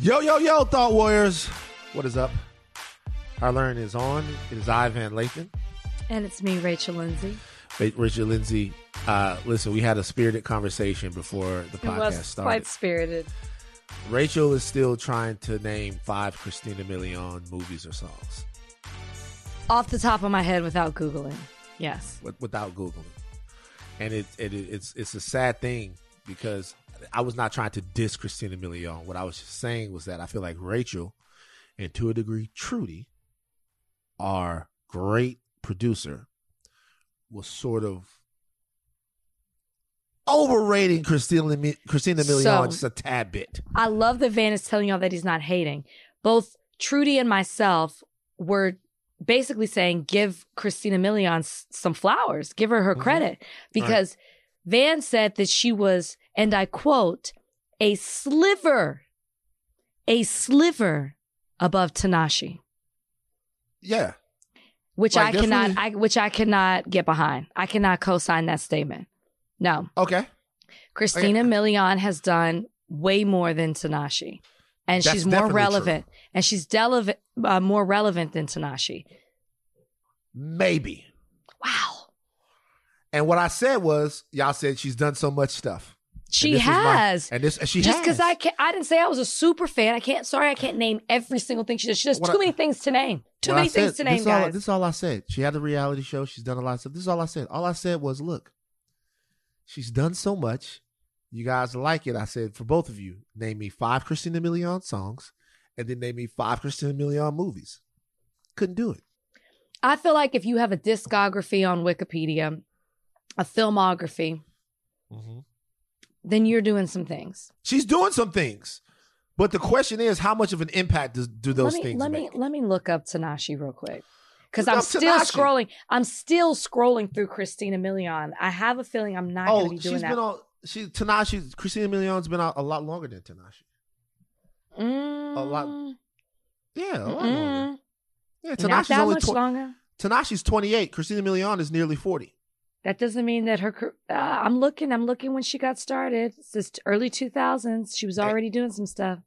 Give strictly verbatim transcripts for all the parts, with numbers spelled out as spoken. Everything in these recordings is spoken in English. Yo, yo, yo, Thought Warriors. What is up? Our Learn is on. It is Ivan Lathan. And it's me, Rachel Lindsay. Rachel Lindsay, uh, listen, we had a spirited conversation before the podcast it was started. Quite spirited. Rachel is still trying to name five Christina Milian movies or songs. Off the top of my head without Googling. Yes. Without Googling. And it, it, it's, it's a sad thing because I was not trying to diss Christina Milian. What I was just saying was that I feel like Rachel and, to a degree, Trudy, our great producer, was sort of overrating Christina, Christina Milian so, just a tad bit. I love that Van is telling y'all that he's not hating. Both Trudy and myself were basically saying, give Christina Milian some flowers. Give her her mm-hmm. credit. Because right. Van said that she was... and I quote, a sliver, a sliver above Tinashe. Yeah. Which like I definitely... cannot, I, which I cannot get behind. I cannot co-sign that statement. No. Okay. Christina okay. Milian has done way more than Tinashe. And That's she's more relevant. True. And she's dele- uh, more relevant than Tinashe. Maybe. Wow. And what I said was, y'all said she's done so much stuff. She and has. My, and this, she just because I can't, I didn't say I was a super fan. I can't. Sorry, I can't name every single thing she does. She does what too I, many things to name. Too many said, things to name, this guys. All, this is all I said. She had a reality show. She's done a lot of stuff. This is all I said. All I said was, look, she's done so much. You guys like it. I said, for both of you, name me five Christina Milian songs, and then name me five Christina Milian movies. Couldn't do it. I feel like if you have a discography on Wikipedia, a filmography. Mm-hmm. Then you're doing some things. She's doing some things. But the question is, how much of an impact does, do those let me, things let make? Me, let me look up Tinashe real quick. Because I'm still Tinashe. scrolling. I'm still scrolling through Christina Milian. I have a feeling I'm not oh, going to be doing she's that. Been on, she, Tinashe, Christina Milian's been out a lot longer than Tinashe. Mm. A lot. Yeah, a lot mm-mm. longer. Yeah, Tinashe's not that only much tw- longer. Tinashe's twenty-eight. Christina Milian is nearly forty. That doesn't mean that her, uh, I'm looking, I'm looking when she got started. It's this early two thousands. She was already doing some stuff.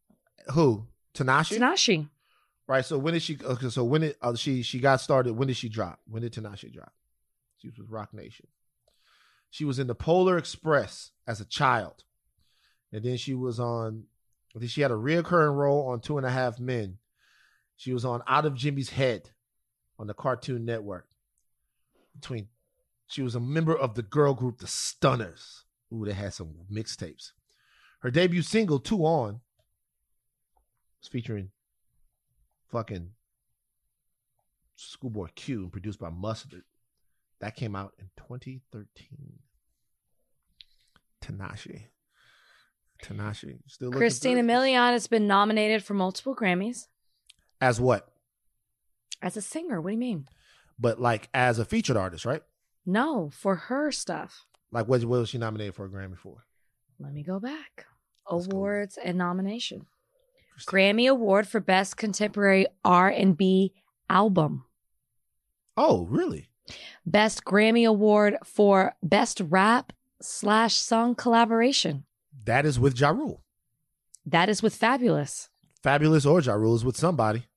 Who? Tinashe? Tinashe. Right. So when did she, okay, so when it, uh, she, she got started, when did she drop? When did Tinashe drop? She was with Rock Nation. She was in the Polar Express as a child. And then she was on, then she had a reoccurring role on Two and a Half Men. She was on Out of Jimmy's Head on the Cartoon Network between She was a member of the girl group, The Stunners. Ooh, they had some mixtapes. Her debut single, Two On, was featuring fucking Schoolboy Q and produced by Mustard. That came out in twenty thirteen. Tinashe. Tinashe. Still Christina Milian has been nominated for multiple Grammys. As what? As a singer. What do you mean? But like as a featured artist, right? No, for her stuff. Like what, what was she nominated for a Grammy for? Let me go back. Let's Awards go. and nomination. Grammy Award for Best Contemporary R and B Album. Oh, really? Best Grammy Award for Best Rap slash Song Collaboration. That is with Ja Rule. That is with Fabulous. Fabulous or Ja Rule is with somebody.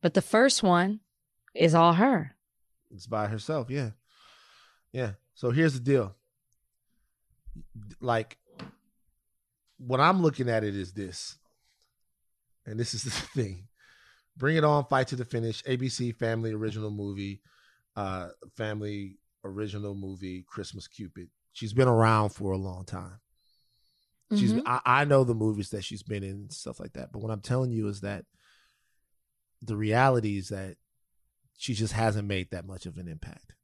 But the first one is all her. It's by herself, yeah. Yeah. So here's the deal. Like, what I'm looking at it is this. And this is the thing. Bring It On, Fight to the Finish, A B C Family Original Movie, uh, Family Original Movie, Christmas Cupid. She's been around for a long time. She's mm-hmm. I, I know the movies that she's been in and stuff like that. But what I'm telling you is that the reality is that she just hasn't made that much of an impact.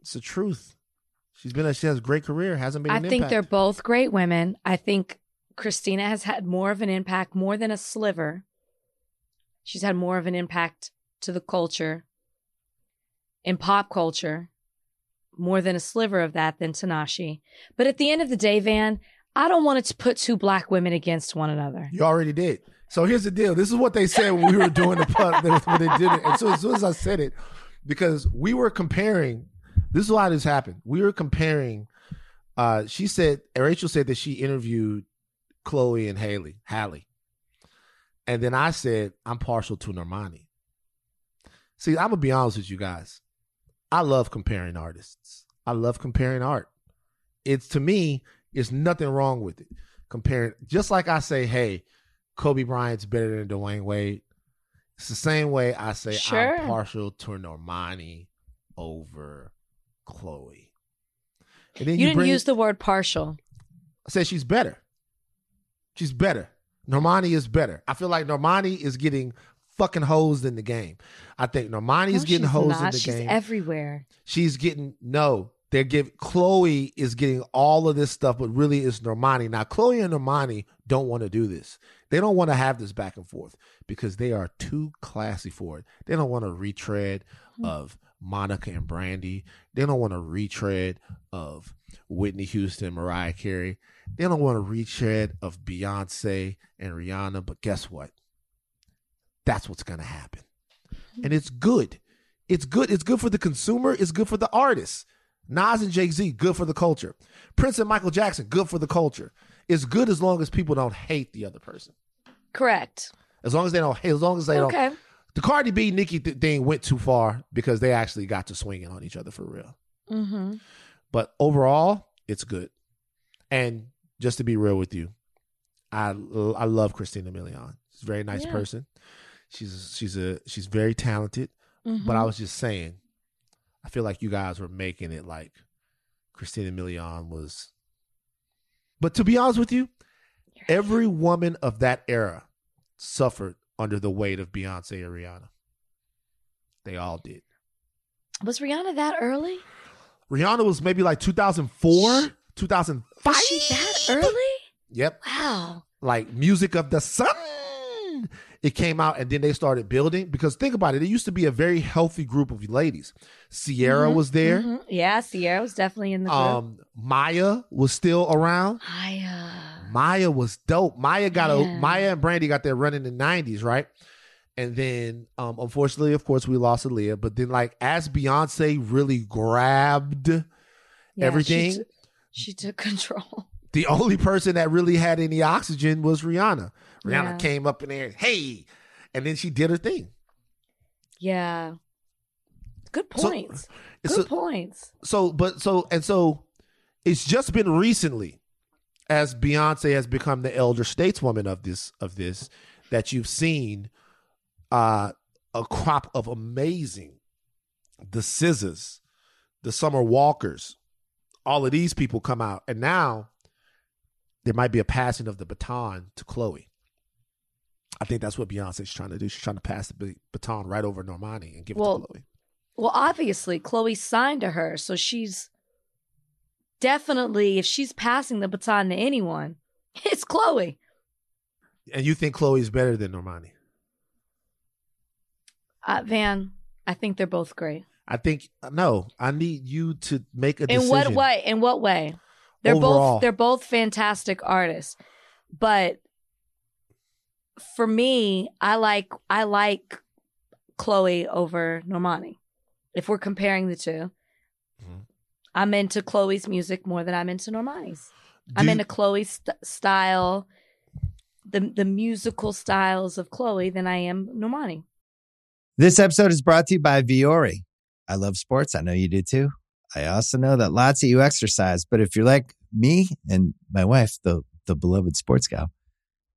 It's the truth. She's been a, she has a great career, hasn't made an impact. I think they're both great women. I think Christina has had more of an impact, more than a sliver. She's had more of an impact to the culture, in pop culture, more than a sliver of that than Tinashe. But at the end of the day, Van, I don't want to put two black women against one another. You already did. So here's the deal. This is what they said when we were doing the pod, when they did it. And so as soon as I said it, because we were comparing, this is why this happened. We were comparing, uh, she said, Rachel said that she interviewed Chloe and Haley, Halle. And then I said, I'm partial to Normani. See, I'm going to be honest with you guys. I love comparing artists. I love comparing art. It's, to me, there's nothing wrong with it. Comparing, just like I say, hey, Kobe Bryant's better than Dwayne Wade. It's the same way I say sure. I'm partial to Normani over Chloe. And then you, you didn't bring, use the word partial. I said she's better. She's better. Normani is better. I feel like Normani is getting fucking hosed in the game. I think Normani no, is getting hosed not. in the she's game. She's everywhere. She's getting, no, they're giving, Chloe is getting all of this stuff, but really it's Normani. Now, Chloe and Normani don't want to do this. They don't want to have this back and forth because they are too classy for it. They don't want to retread mm-hmm. of Monica and Brandy. They don't want to retread of Whitney Houston and Mariah Carey. They don't want to retread of Beyonce and Rihanna, but guess what? That's what's going to happen. And it's good. It's good. It's good for the consumer. It's good for the artists. Nas and Jay-Z, good for the culture. Prince and Michael Jackson, good for the culture. It's good as long as people don't hate the other person. Correct. As long as they don't hate, as long as they okay. don't. The Cardi B, Nicki th- thing went too far because they actually got to swinging on each other for real. Mm-hmm. But overall, it's good. And just to be real with you, I I love Christina Milian. She's a very nice yeah. person. She's she's a she's very talented. Mm-hmm. But I was just saying, I feel like you guys were making it like Christina Milian was. But to be honest with you, every woman of that era suffered under the weight of Beyonce and Rihanna. They all did. Was Rihanna that early? Rihanna was maybe like two thousand four, two thousand five. Was she that early? Yep. Wow. Like Music of the Sun. It came out and then they started building because think about it. It used to be a very healthy group of ladies. Sierra mm-hmm, was there. Mm-hmm. Yeah, Sierra was definitely in the group. Um, Mýa was still around. Mýa. Mýa was dope. Mýa got yeah. a Mýa and Brandy got their run in the nineties, right? And then, um, unfortunately, of course, we lost Aaliyah. But then, like, as Beyonce really grabbed yeah, everything, she, t- she took control. The only person that really had any oxygen was Rihanna. Rihanna yeah. came up in there, hey, and then she did her thing. Yeah. Good points. So, Good so, points. So, but so, and so it's just been recently as Beyonce has become the elder stateswoman of this, of this, that you've seen uh, a crop of amazing, the Scissors, the Summer Walkers, all of these people come out. And now, there might be a passing of the baton to Chloe. I think that's what Beyonce's trying to do. She's trying to pass the baton right over Normani and give well, it to Chloe. Well, obviously, Chloe signed to her, so she's definitely, if she's passing the baton to anyone, it's Chloe. And you think Chloe's better than Normani? Uh, Van, I think they're both great. I think, no, I need you to make a decision. In what way? In what way? They're Overall. both they're both fantastic artists, but for me, I like I like Chloe over Normani. If we're comparing the two, mm-hmm. I'm into Chloe's music more than I'm into Normani's. Do I'm you... into Chloe's st- style, the the musical styles of Chloe than I am Normani. This episode is brought to you by Vuori. I love sports. I know you do too. I also know that lots of you exercise, but if you're like me and my wife, the the beloved sports gal,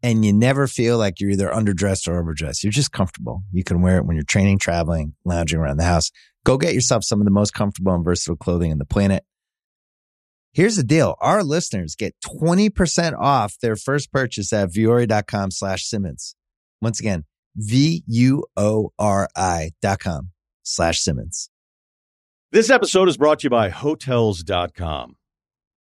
And you never feel like you're either underdressed or overdressed. You're just comfortable. You can wear it when you're training, traveling, lounging around the house. Go get yourself some of the most comfortable and versatile clothing on the planet. Here's the deal. Our listeners get twenty percent off their first purchase at vuori.com slash Simmons. Once again, V-U-O-R-I dot com slash Simmons. This episode is brought to you by Hotels dot com.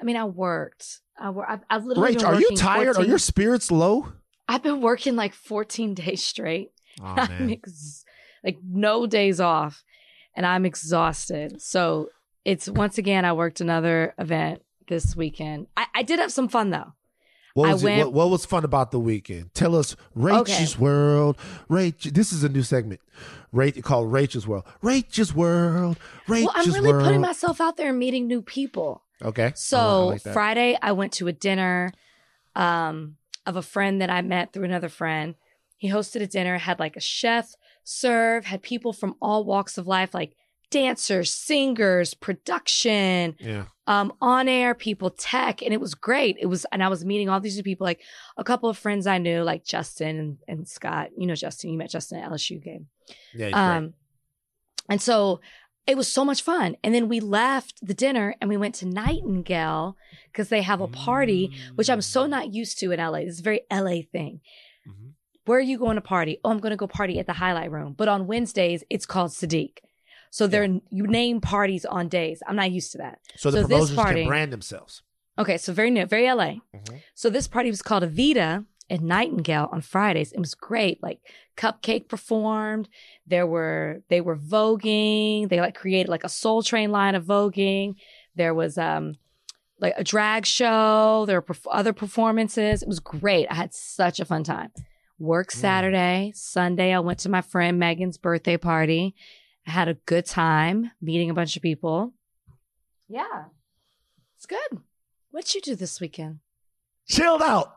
I mean, I worked. I work. I've, I've literally. Rach, been are you tired? fourteen... Are your spirits low? I've been working like fourteen days straight. Oh, man. I'm ex- like no days off, and I'm exhausted. So it's once again, I worked another event this weekend. I, I did have some fun though. What was, I went... what, what was fun about the weekend? Tell us, Rach's okay. World. Rach, this is a new segment. Rach called Rach's World. Rach's World. Rach's World. Well, I'm really world. putting myself out there and meeting new people. Okay. So oh, I like that. Friday, I went to a dinner um, of a friend that I met through another friend. He hosted a dinner, had like a chef serve, had people from all walks of life, like dancers, singers, production, yeah. um, on-air people, tech, and it was great. It was, and I was meeting all these new people, like a couple of friends I knew, like Justin and, and Scott. You know, Justin, you met Justin at L S U game. Yeah. He's um, great. And so. It was so much fun. And then we left the dinner and we went to Nightingale because they have a party, mm-hmm. which I'm so not used to in L A. It's a very L A thing. Mm-hmm. Where are you going to party? Oh, I'm going to go party at the Highlight Room. But on Wednesdays, it's called Sadiq. So yeah. they're, you name parties on days. I'm not used to that. So the so promoters this party, can brand themselves. Okay, so very new, very L A. Mm-hmm. So this party was called Evita at Nightingale on Fridays. It was great. Like Cupcake performed. There were they were voguing. They like created like a Soul Train line of voguing. There was um like a drag show. There were perf- other performances. It was great. I had such a fun time. Work Saturday, mm. Sunday. I went to my friend Megan's birthday party. I had a good time meeting a bunch of people. Yeah, it's good. What'd you do this weekend? Chilled out.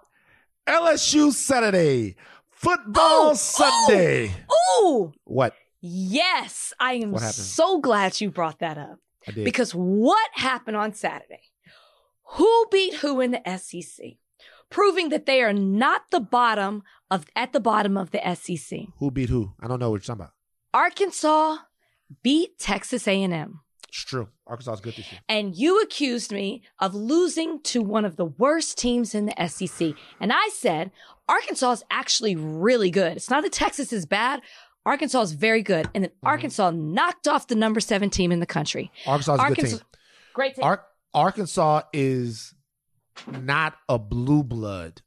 L S U Saturday, football oh, Sunday. Oh, oh, what? Yes, I am so glad you brought that up. I did. Because what happened on Saturday? Who beat who in the S E C? Proving that they are not the bottom of at the bottom of the S E C. Who beat who? I don't know what you're talking about. Arkansas beat Texas A and M. It's true. Arkansas is good this year. And you accused me of losing to one of the worst teams in the S E C. And I said, Arkansas is actually really good. It's not that Texas is bad. Arkansas is very good. And then mm-hmm. Arkansas knocked off the number seven team in the country. Arkansas is Arkansas, a good team. Great team. Ar- Arkansas is not a blue blood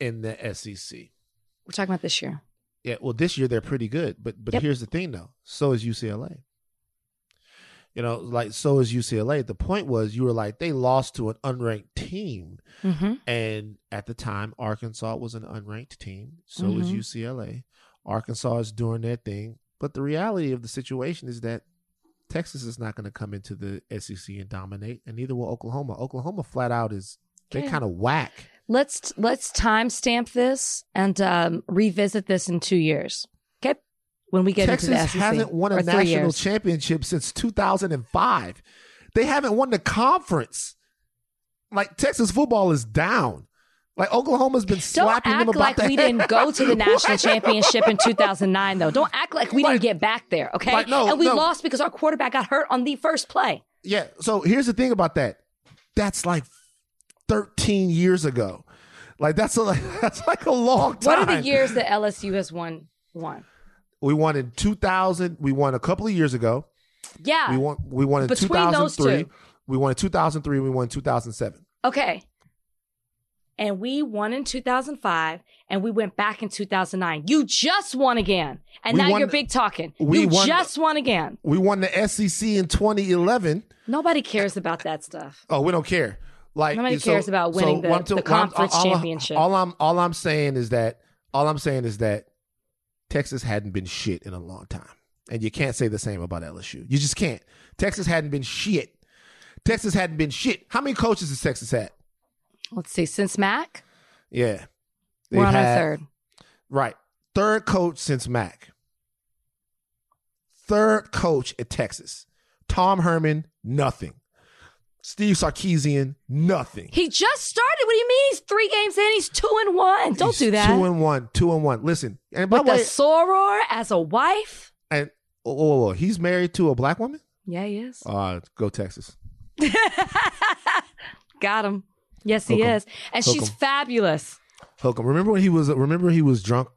in the S E C. We're talking about this year. Yeah, well, this year they're pretty good. But but yep. here's the thing, though. So is U C L A. You know, like, so is U C L A. The point was, you were like, they lost to an unranked team. Mm-hmm. And at the time, Arkansas was an unranked team. So mm-hmm. is U C L A. Arkansas is doing their thing. But the reality of the situation is that Texas is not going to come into the S E C and dominate, and neither will Oklahoma. Oklahoma flat out is, okay. they kind of whack. Let's, let's timestamp this and um, revisit this in two years. When we get Texas into the S E C, hasn't won a national years. championship since two thousand five. They haven't won the conference. Like, Texas football is down. Like, Oklahoma's been Don't slapping them about like that. Don't act like we didn't go to the national championship in two thousand nine, though. Don't act like we like, didn't get back there, okay? Like, no, and we no. lost because our quarterback got hurt on the first play. Yeah, so here's the thing about that. That's like thirteen years ago. Like, that's a, like, that's like a long time. What are the years that L S U has won one? We won in two thousand. We won a couple of years ago. Yeah. We won, we won in Between two thousand three. Two. We won in two thousand three. We won in two thousand seven. Okay. And we won in two thousand five, and we went back in two thousand nine. You just won again. And we now won, you're big talking. We you won, just won again. We won the S E C in twenty eleven. Nobody cares about that stuff. Oh, we don't care. Like nobody so, cares about winning so the, to, the conference all, all, championship. All I'm all I'm saying is that all I'm saying is that Texas hadn't been shit in a long time, and you can't say the same about L S U. You just can't. Texas hadn't been shit. Texas hadn't been shit. How many coaches has Texas had? Let's see, since Mac. Yeah, we're on had, our third. Right, third coach since Mac. Third coach at Texas. Tom Herman, nothing. Steve Sarkisian, nothing. He just started. What do you mean? He's three games in. He's two and one. Don't he's do that. Two and one. Two and one. Listen, and by with way, a soror as a wife. And oh, oh, oh, he's married to a black woman. Yeah, he is. Uh, go Texas. Got him. Yes, Hook he him. Is, and Hook she's him. Fabulous. Hook him. Remember when he was? Remember he was drunk.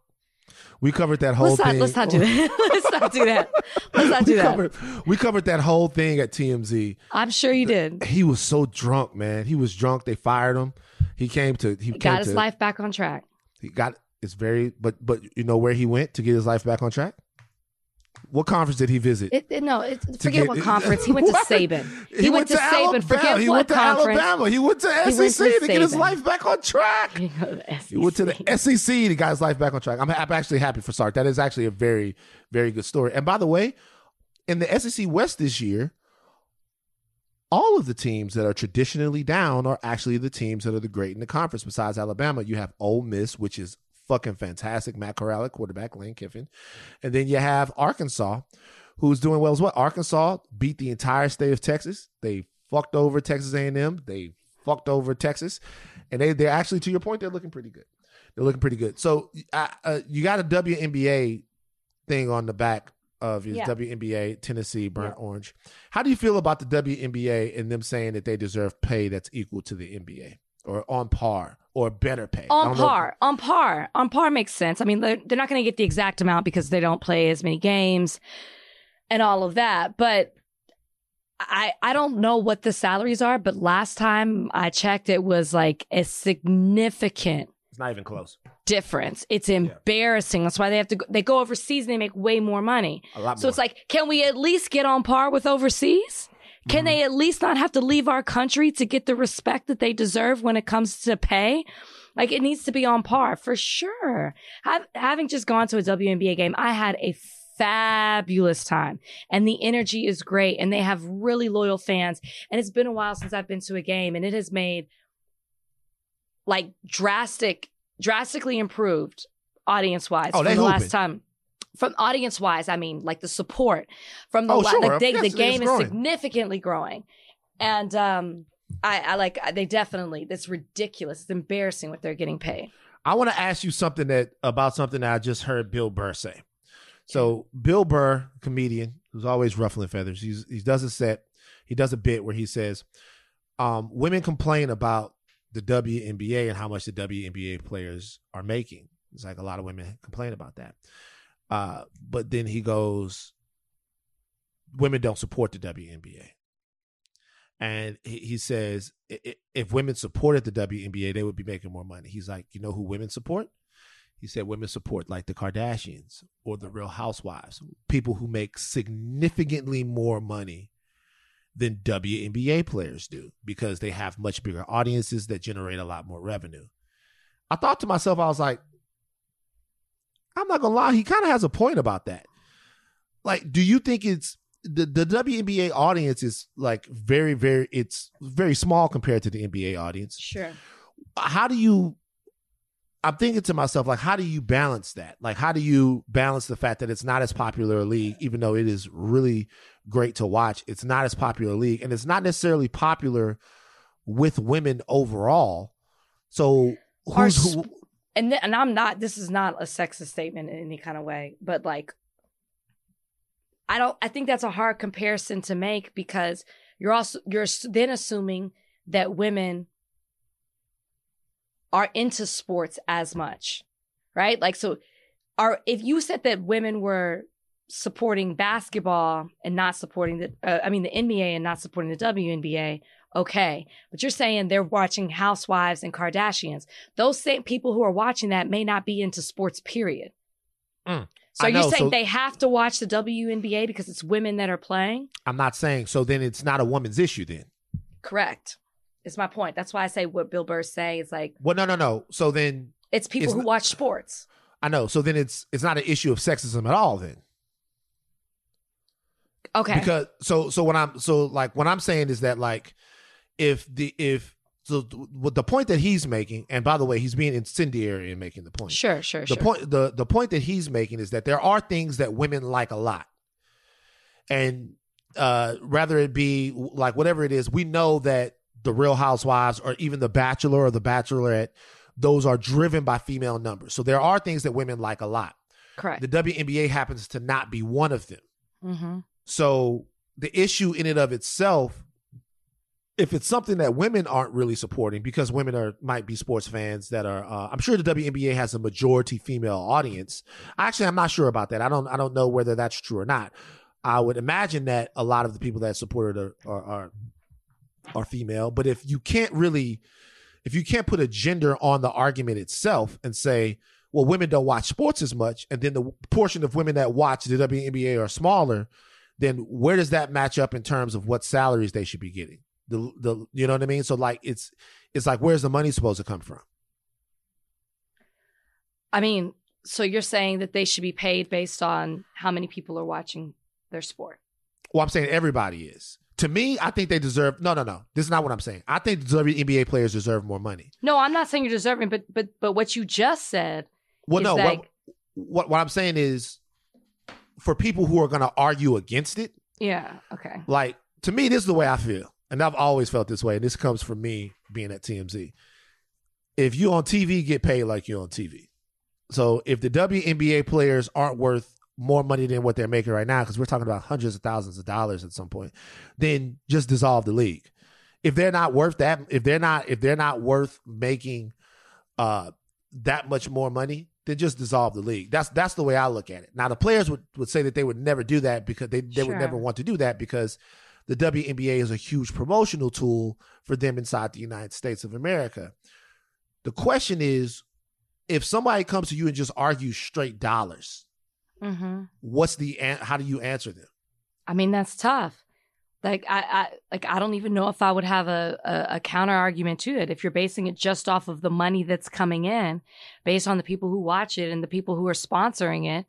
We covered that whole let's not, thing. Let's not do that. let's not do that. Let's not do we that. Covered, we covered that whole thing at T M Z. I'm sure you did. He was so drunk, man. He was drunk. They fired him. He came to. He, he came got his to, life back on track. He got it's very, but but you know where he went to get his life back on track? What conference did he visit? It, it, no, it, forget get, what conference. He went to Saban. He, he went, went to Saban. Alabama. Forget he what went to conference. Alabama. He went to S E C went to, to get his life back on track. He, he went to the S E C to get his life back on track. I'm, I'm actually happy for Sark. That is actually a very, very good story. And by the way, in the S E C West this year, all of the teams that are traditionally down are actually the teams that are the great in the conference. Besides Alabama, you have Ole Miss, which is fucking fantastic. Matt Corral at quarterback, Lane Kiffin. And then you have Arkansas, who's doing well as well. Arkansas beat the entire state of Texas. They fucked over Texas A and M. They fucked over Texas. And they, they're actually, to your point, they're looking pretty good. They're looking pretty good. So I, uh, you got a W N B A thing on the back of your yeah. W N B A, Tennessee, burnt yeah. orange. How do you feel about the W N B A and them saying that they deserve pay that's equal to the N B A? Or on par, or better pay. On par, know. on par, on par makes sense. I mean, they're, they're not going to get the exact amount because they don't play as many games and all of that. But I I don't know what the salaries are. But last time I checked, it was like a significant. It's not even close. Difference. It's embarrassing. Yeah. That's why they have to. Go, they go overseas and they make way more money. A lot more. So it's like, can we at least get on par with overseas? Can mm-hmm. they at least not have to leave our country to get the respect that they deserve when it comes to pay? Like, it needs to be on par for sure. Have, having just gone to a W N B A game, I had a fabulous time. And the energy is great. And they have really loyal fans. And it's been a while since I've been to a game. And it has made, like, drastic, drastically improved audience-wise oh, from the last it. time. From audience-wise, I mean, like the support from the oh, sure. like they, the game is growing. significantly growing, and um, I, I like they definitely. That's ridiculous. It's embarrassing what they're getting paid. I want to ask you something that about something that I just heard Bill Burr say. So Bill Burr, comedian, who's always ruffling feathers, he's, he does a set, he does a bit where he says, um, women complain about the W N B A and how much the W N B A players are making. It's like a lot of women complain about that. Uh, but then he goes, women don't support the W N B A. And he, he says, if women supported the W N B A, they would be making more money. He's like, you know who women support? He said women support like the Kardashians or the Real Housewives, people who make significantly more money than W N B A players do because they have much bigger audiences that generate a lot more revenue. I thought to myself, I was like, I'm not gonna lie, he kind of has a point about that. Like, do you think it's the, the W N B A audience is like very, very, it's very small compared to the N B A audience? Sure. How do you, I'm thinking to myself, like, how do you balance that? Like, how do you balance the fact that it's not as popular a league, even though it is really great to watch? It's not as popular a league, and it's not necessarily popular with women overall. So who's who? And th- and I'm not, this is not a sexist statement in any kind of way, but like, I don't, I think that's a hard comparison to make because you're also, you're then assuming that women are into sports as much, right? Like, so are, if you said that women were supporting basketball and not supporting the, uh, I mean, the N B A and not supporting the W N B A, okay, but you're saying they're watching Housewives and Kardashians. Those same people who are watching that may not be into sports, period. Mm, so you're saying so, they have to watch the W N B A because it's women that are playing? I'm not saying. So then it's not a woman's issue then. Correct. It's my point. That's why I say what Bill Burr's saying is like. Well, no, no, no. So then. It's people it's who not, watch sports. I know. So then it's it's not an issue of sexism at all then. Okay. Because so so when I'm so like what I'm saying is that like if the if so the point that he's making, and by the way, he's being incendiary in making the point. Sure, sure, the sure. The point the the point that he's making is that there are things that women like a lot. And uh, rather it be like whatever it is, we know that the Real Housewives or even the Bachelor or the Bachelorette, those are driven by female numbers. So there are things that women like a lot. Correct. The W N B A happens to not be one of them. Mm-hmm. So the issue in and of itself, if it's something that women aren't really supporting, because women are might be sports fans that are, uh, I'm sure the W N B A has a majority female audience. Actually, I'm not sure about that. I don't, I don't know whether that's true or not. I would imagine that a lot of the people that support it are are, are, are female. But if you can't really, if you can't put a gender on the argument itself and say, well, women don't watch sports as much, and then the portion of women that watch the W N B A are smaller, then where does that match up in terms of what salaries they should be getting? The the you know what I mean? So like it's it's like where's the money supposed to come from? I mean, so you're saying that they should be paid based on how many people are watching their sport? Well, I'm saying everybody is. To me, I think they deserve. No, no, no. This is not what I'm saying. I think N B A players deserve more money. No, I'm not saying you're deserving, but but but what you just said. Well, is no. That, what, what what I'm saying is, for people who are going to argue against it. Yeah. Okay. Like to me, this is the way I feel, and I've always felt this way. And this comes from me being at T M Z. If you're on T V, get paid like you're on T V. So if the W N B A players aren't worth more money than what they're making right now, because we're talking about hundreds of thousands of dollars at some point, then just dissolve the league. If they're not worth that, if they're not, if they're not worth making uh, that much more money, then just dissolve the league. That's that's the way I look at it. Now the players would, would say that they would never do that because they, they sure. would never want to do that because the W N B A is a huge promotional tool for them inside the United States of America. The question is, if somebody comes to you and just argues straight dollars, mm-hmm. what's the how do you answer them? I mean, that's tough. Like I, I like I don't even know if I would have a, a, a counter argument to it. If you're basing it just off of the money that's coming in, based on the people who watch it and the people who are sponsoring it,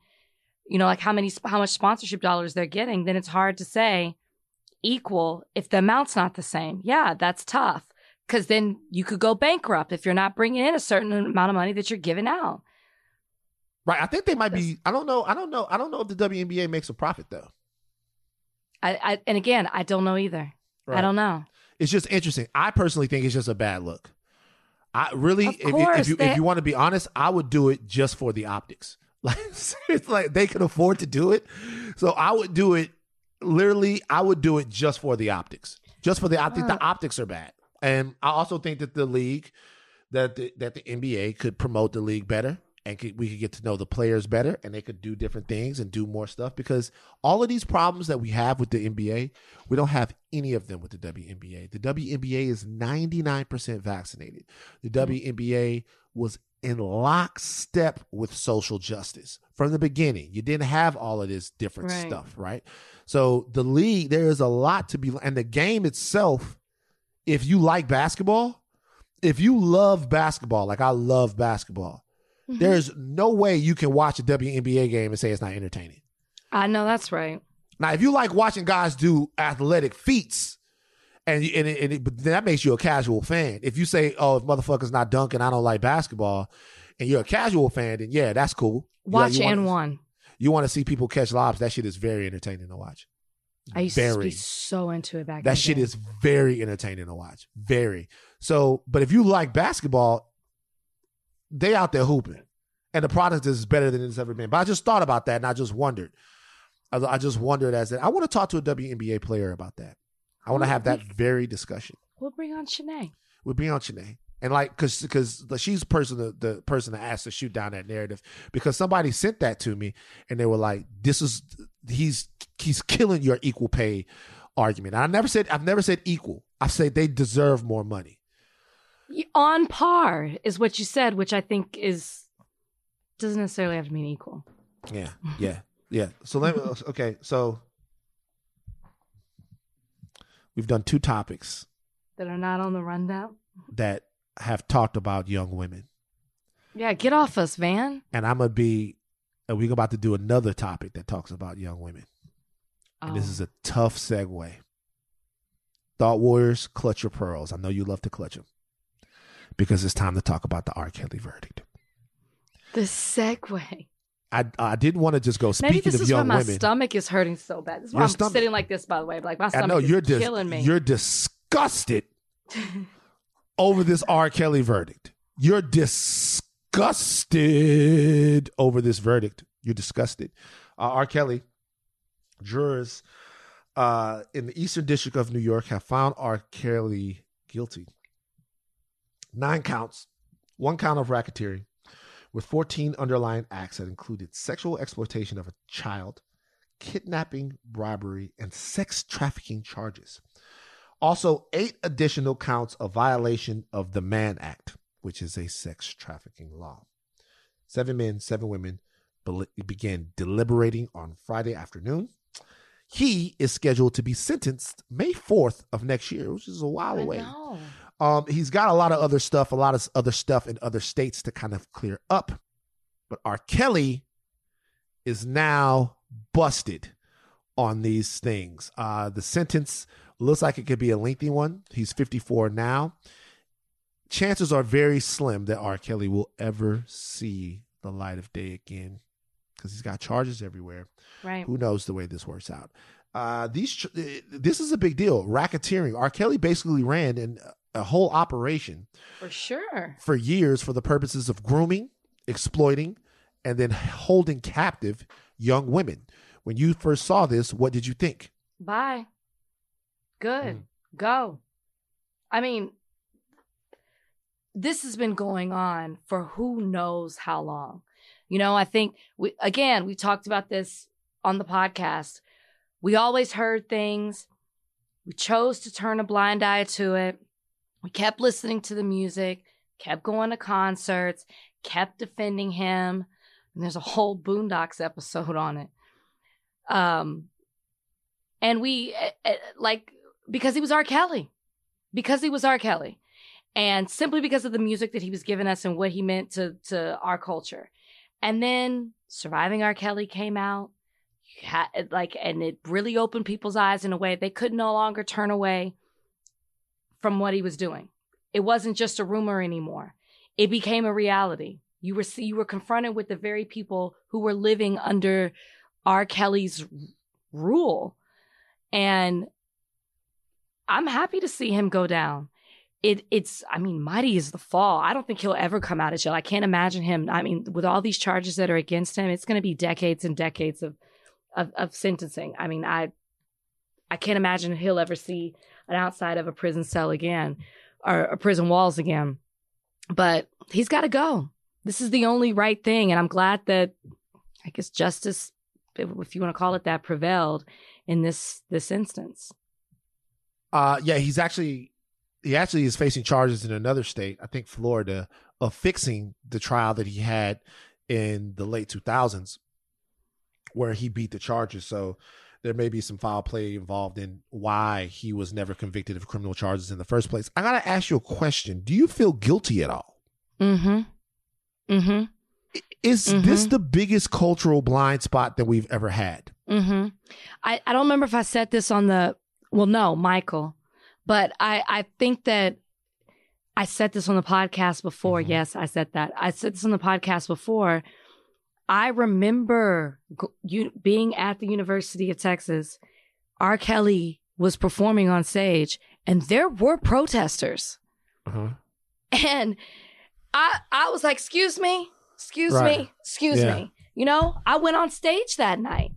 you know, like how many how much sponsorship dollars they're getting, then it's hard to say equal if the amount's not the same. Yeah, that's tough because then you could go bankrupt if you're not bringing in a certain amount of money that you're giving out. Right, I think they might be. I don't know. I don't know. I don't know if the W N B A makes a profit though. I, I and again, I don't know either. Right. I don't know. It's just interesting. I personally think it's just a bad look. I really, if, course, if you they... if you want to be honest, I would do it just for the optics. Like it's like they could afford to do it, so I would do it. Literally, I would do it just for the optics. Just for the optics. Uh. The optics are bad, and I also think that the league, that the, that the N B A could promote the league better. And we could get to know the players better, and they could do different things and do more stuff because all of these problems that we have with the N B A, we don't have any of them with the W N B A. The W N B A is ninety-nine percent vaccinated. The W N B A was in lockstep with social justice from the beginning. You didn't have all of this different right. stuff, right? So the league, there is a lot to be, and the game itself, if you like basketball, if you love basketball, like I love basketball, mm-hmm. there's no way you can watch a W N B A game and say it's not entertaining. I know that's right. Now, if you like watching guys do athletic feats, and and, and it, but that makes you a casual fan. If you say, "Oh, if motherfuckers not dunking, I don't like basketball," and you're a casual fan, then yeah, that's cool. Watch you, like, you and want, one. You want to see people catch lobs? That shit is very entertaining to watch. I used very. to be so into it back. That in shit day. is very entertaining to watch. Very. So, but if you like basketball. They out there hooping, and the product is better than it's ever been. But I just thought about that, and I just wondered. I, I just wondered as that. I want to talk to a W N B A player about that. I want to have that very discussion. We'll bring on Shanae. We'll bring on Shanae, and like, cause, cause she's person the, the person that asked to shoot down that narrative because somebody sent that to me, and they were like, "This is he's he's killing your equal pay argument." And I never said I've never said equal. I said they deserve more money. On par is what you said, which I think is doesn't necessarily have to mean equal. Yeah, yeah, yeah. So let me. Okay, so we've done two topics. That are not on the rundown? That have talked about young women. Yeah, get off us, man. And I'm going to be, we're about to do another topic that talks about young women. Oh. And this is a tough segue. Thought Warriors, clutch your pearls. I know you love to clutch them. Because it's time to talk about the R. Kelly verdict. The segue. I I didn't want to just go speaking of young women. Maybe this is why my women, stomach is hurting so bad. This is why I'm stomach, sitting like this, by the way. Like my stomach I know, is you're dis- killing me. You're disgusted over this R. Kelly verdict. You're disgusted over this verdict. You're disgusted. Uh, R. Kelly, jurors uh, in the Eastern District of New York have found R. Kelly guilty. Nine counts, one count of racketeering, with fourteen underlying acts that included sexual exploitation of a child, kidnapping, bribery, and sex trafficking charges. Also, eight additional counts of violation of the Mann Act, which is a sex trafficking law. Seven men, seven women be- began deliberating on Friday afternoon. He is scheduled to be sentenced May fourth of next year, which is a while I away. Know. Um, he's got a lot of other stuff, a lot of other stuff in other states to kind of clear up. But R. Kelly is now busted on these things. Uh, the sentence looks like it could be a lengthy one. He's fifty-four now. Chances are very slim that R. Kelly will ever see the light of day again because he's got charges everywhere. Right. Who knows the way this works out? Uh, these this is a big deal. Racketeering. R. Kelly basically ran and. A whole operation for sure for years for the purposes of grooming, exploiting, and then holding captive young women. When you first saw this, what did you think? Bye. Good. Mm. Go. I mean, this has been going on for who knows how long. You know, I think we, again, we talked about this on the podcast. We always heard things. We chose to turn a blind eye to it. We kept listening to the music, kept going to concerts, kept defending him. And there's a whole Boondocks episode on it. Um, and we, like, because he was R. Kelly. Because he was R. Kelly. And simply because of the music that he was giving us and what he meant to, to our culture. And then Surviving R. Kelly came out. Like, and it really opened people's eyes in a way they could no longer turn away from what he was doing. It wasn't just a rumor anymore. It became a reality. You were you were confronted with the very people who were living under R. Kelly's rule. And I'm happy to see him go down. It it's, I mean, mighty is the fall. I don't think he'll ever come out of jail. I can't imagine him. I mean, with all these charges that are against him, it's going to be decades and decades of, of, of sentencing. I mean, I, I can't imagine he'll ever see an outside of a prison cell again or, or prison walls again. But he's got to go. This is the only right thing. And I'm glad that, I guess, justice, if you want to call it that, prevailed in this this instance. Uh, yeah, he's actually, he actually is facing charges in another state, I think Florida, of fixing the trial that he had in the late two thousands where he beat the charges. So there may be some foul play involved in why he was never convicted of criminal charges in the first place. I got to ask you a question. Do you feel guilty at all? Mm-hmm. Mm-hmm. Is mm-hmm. this the biggest cultural blind spot that we've ever had? Mm-hmm. I, I don't remember if I said this on the, well, no, Michael, but I, I think that I said this on the podcast before. Mm-hmm. Yes, I said that. I said this on the podcast before. I remember you being at the University of Texas. R. Kelly was performing on stage, and there were protesters. Uh-huh. And I, I was like, "Excuse me, excuse right. me, excuse yeah. me." You know, I went on stage that night.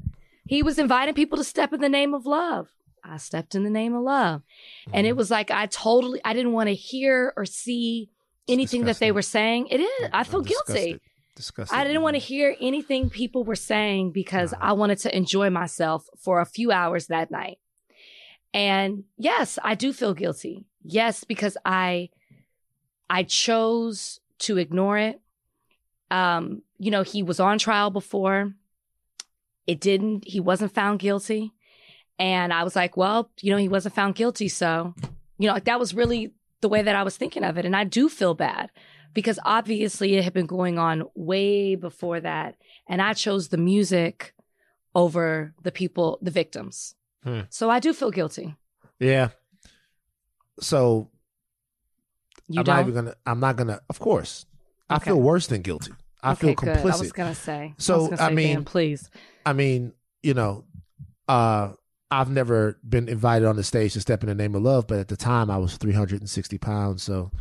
He was inviting people to step in the name of love. I stepped in the name of love, mm-hmm. and it was like I totally, I didn't want to hear or see anything that they were saying. It is. I feel guilty. Disgusting. I didn't want to hear anything people were saying because uh-huh. I wanted to enjoy myself for a few hours that night. And yes, I do feel guilty. Yes, because I I chose to ignore it. Um, you know, he was on trial before. It didn't. He wasn't found guilty. And I was like, well, you know, he wasn't found guilty, so You know, like that was really the way that I was thinking of it. And I do feel bad because obviously it had been going on way before that. And I chose the music over the people, the victims. Hmm. So I do feel guilty. Yeah. So you I'm don't? not even gonna, I'm not gonna, of course. Okay. I feel worse than guilty. I okay, feel complicit. Good. I was gonna say. So I, was gonna say, I mean, damn, please. I mean, you know, uh, I've never been invited on the stage to step in the name of love, but at the time I was three hundred sixty pounds, so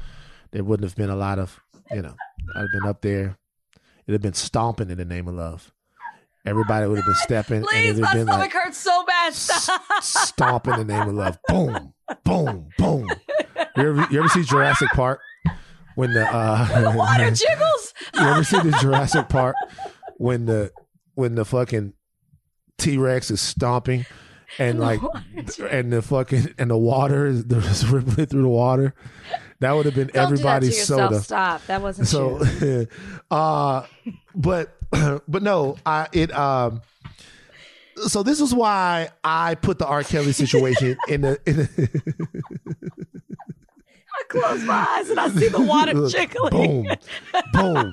there wouldn't have been a lot of, you know, I'd have been up there. It'd have been stomping in the name of love. Everybody would have been stepping. Please, and my been stomach like, hurts so bad. Stop. Stomping in the name of love. Boom, boom, boom. You ever, you ever see Jurassic Park? When the, uh, when the water jiggles. You ever see the Jurassic Park when the when the fucking T-Rex is stomping and like the and the fucking and the water is, is rippling through the water? That would have been Don't everybody's do that to yourself. Soda. Stop. That wasn't so. You. uh, but but no, I it um. So this is why I put the R. Kelly situation in the. In the I close my eyes and I see the water trickling. Boom, boom,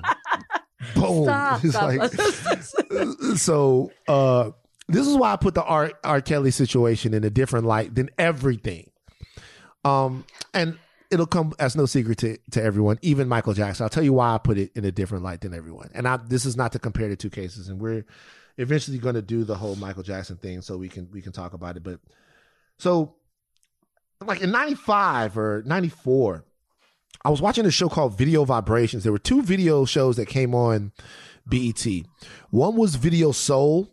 boom. Stop, it's stop. Like, so uh, this is why I put the R. R. Kelly situation in a different light than everything. Um, and it'll come as no secret to, to everyone, even Michael Jackson. I'll tell you why I put it in a different light than everyone. And I, this is not to compare the two cases. And we're eventually going to do the whole Michael Jackson thing, so we can we can talk about it. But so. Like in ninety-five or ninety-four, I was watching a show called Video Vibrations. There were two video shows that came on B E T. One was Video Soul.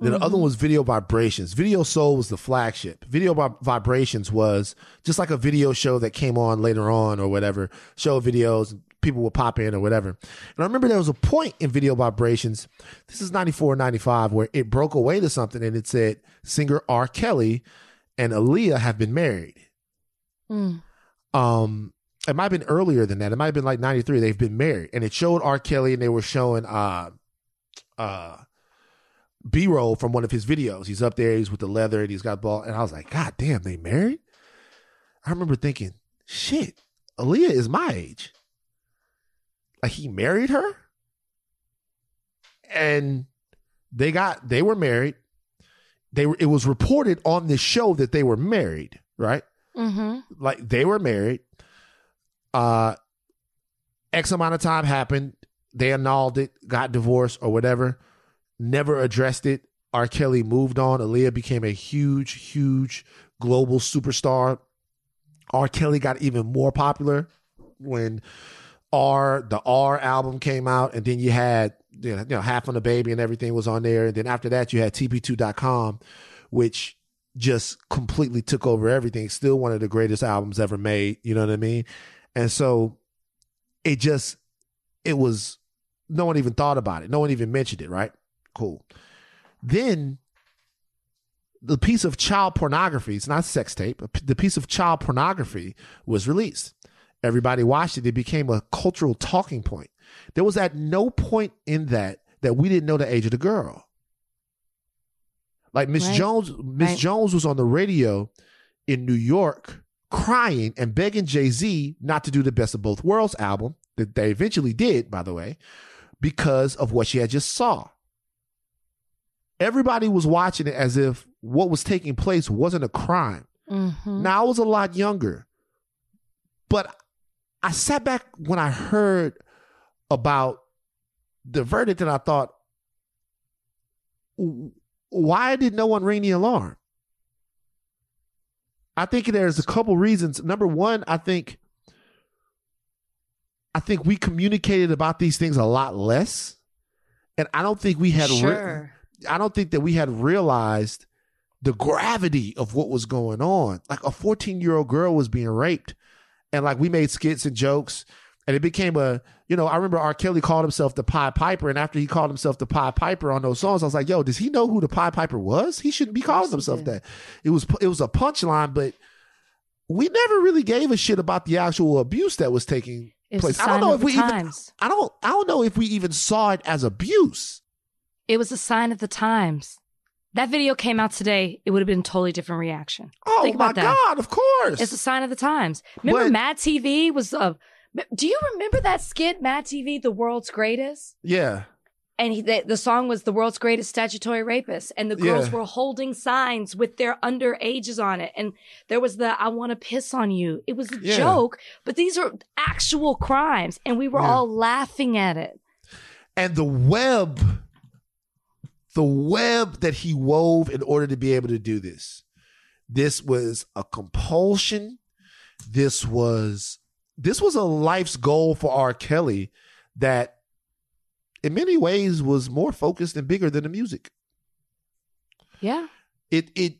Then mm-hmm. the other one was Video Vibrations. Video Soul was the flagship. Video Vibrations was just like a video show that came on later on or whatever. Show videos, people would pop in or whatever. And I remember there was a point in Video Vibrations, this is ninety-four or ninety-five, where it broke away to something and it said singer R. Kelly and Aaliyah have been married. Mm. Um, it might have been earlier than that. It might have been like ninety-three. They've been married, and it showed R. Kelly, and they were showing uh, uh, B-roll from one of his videos. He's up there. He's with the leather, and he's got ball. And I was like, God damn, they married? I remember thinking, shit, Aaliyah is my age. Like he married her, and they got they were married. They were. It was reported on this show that they were married, right? Mm-hmm. Like they were married. Uh, X amount of time happened. They annulled it, got divorced or whatever. Never addressed it. R. Kelly moved on. Aaliyah became a huge, huge global superstar. R. Kelly got even more popular when R the R album came out, and then you had you know, you know Half on the Baby and everything was on there. And then after that, you had T P two dot com, which just completely took over everything. Still one of the greatest albums ever made. You know what I mean? And so it just, it was, no one even thought about it. No one even mentioned it, right? Cool. Then the piece of child pornography, it's not sex tape, the piece of child pornography was released. Everybody watched it. It became a cultural talking point. There was at no point in that that we didn't know the age of the girl. Like Miss right. Jones, Miss right. Jones was on the radio in New York crying and begging Jay-Z not to do the Best of Both Worlds album that they eventually did, by the way, because of what she had just saw. Everybody was watching it as if what was taking place wasn't a crime. Mm-hmm. Now, I was a lot younger, but I sat back when I heard about the verdict and I thought, why did no one ring the alarm? I think there's a couple reasons. Number one, I think I think we communicated about these things a lot less. And I don't think we had sure. re- I don't think that we had realized the gravity of what was going on. Like a fourteen-year-old girl was being raped. And like we made skits and jokes. And it became a, you know, I remember R. Kelly called himself the Pied Piper. And after he called himself the Pied Piper on those songs, I was like, yo, does he know who the Pied Piper was? He shouldn't be calling himself that. It was it was a punchline, but we never really gave a shit about the actual abuse that was taking it's place. I don't know if we even, I don't I don't know if we even saw it as abuse. It was a sign of the times. That video came out today, it would have been a totally different reaction. Oh, Think about my that. God, of course. It's a sign of the times. Remember but, Mad T V was... Uh, do you remember that skit, Mad T V, The World's Greatest? Yeah. And he, the, the song was The World's Greatest Statutory Rapist. And the girls yeah. were holding signs with their underages on it. And there was the, I want to piss on you. It was a yeah. joke, but these are actual crimes. And we were yeah. all laughing at it. And the web... The web that he wove in order to be able to do this. This was a compulsion. This was this was a life's goal for R. Kelly that in many ways was more focused and bigger than the music. Yeah. It it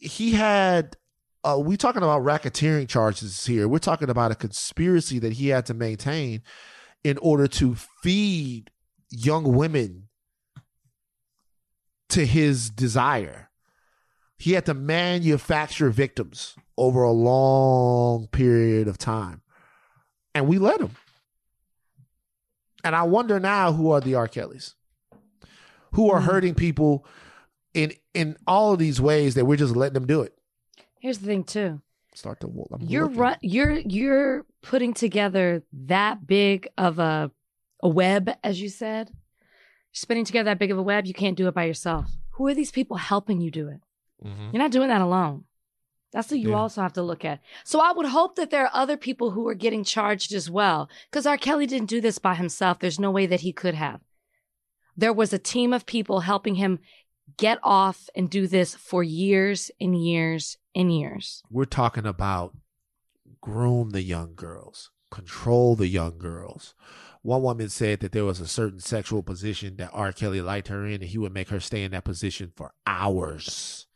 he had uh, we're talking about racketeering charges here. We're talking about a conspiracy that he had to maintain in order to feed young women to his desire. He had to manufacture victims over a long period of time. And we let him. And I wonder now who are the R. Kellys, who are hurting people in in all of these ways that we're just letting them do it. Here's the thing too. Start to I'm you're run, you're you're putting together that big of a a web, as you said. Spinning together that big of a web, you can't do it by yourself. Who are these people helping you do it? Mm-hmm. You're not doing that alone. That's what you yeah. also have to look at. So I would hope that there are other people who are getting charged as well, because R. Kelly didn't do this by himself. There's no way that he could have. There was a team of people helping him get off and do this for years and years and years. We're talking about groom the young girls, control the young girls. One woman said that there was a certain sexual position that R. Kelly liked her in, and he would make her stay in that position for hours.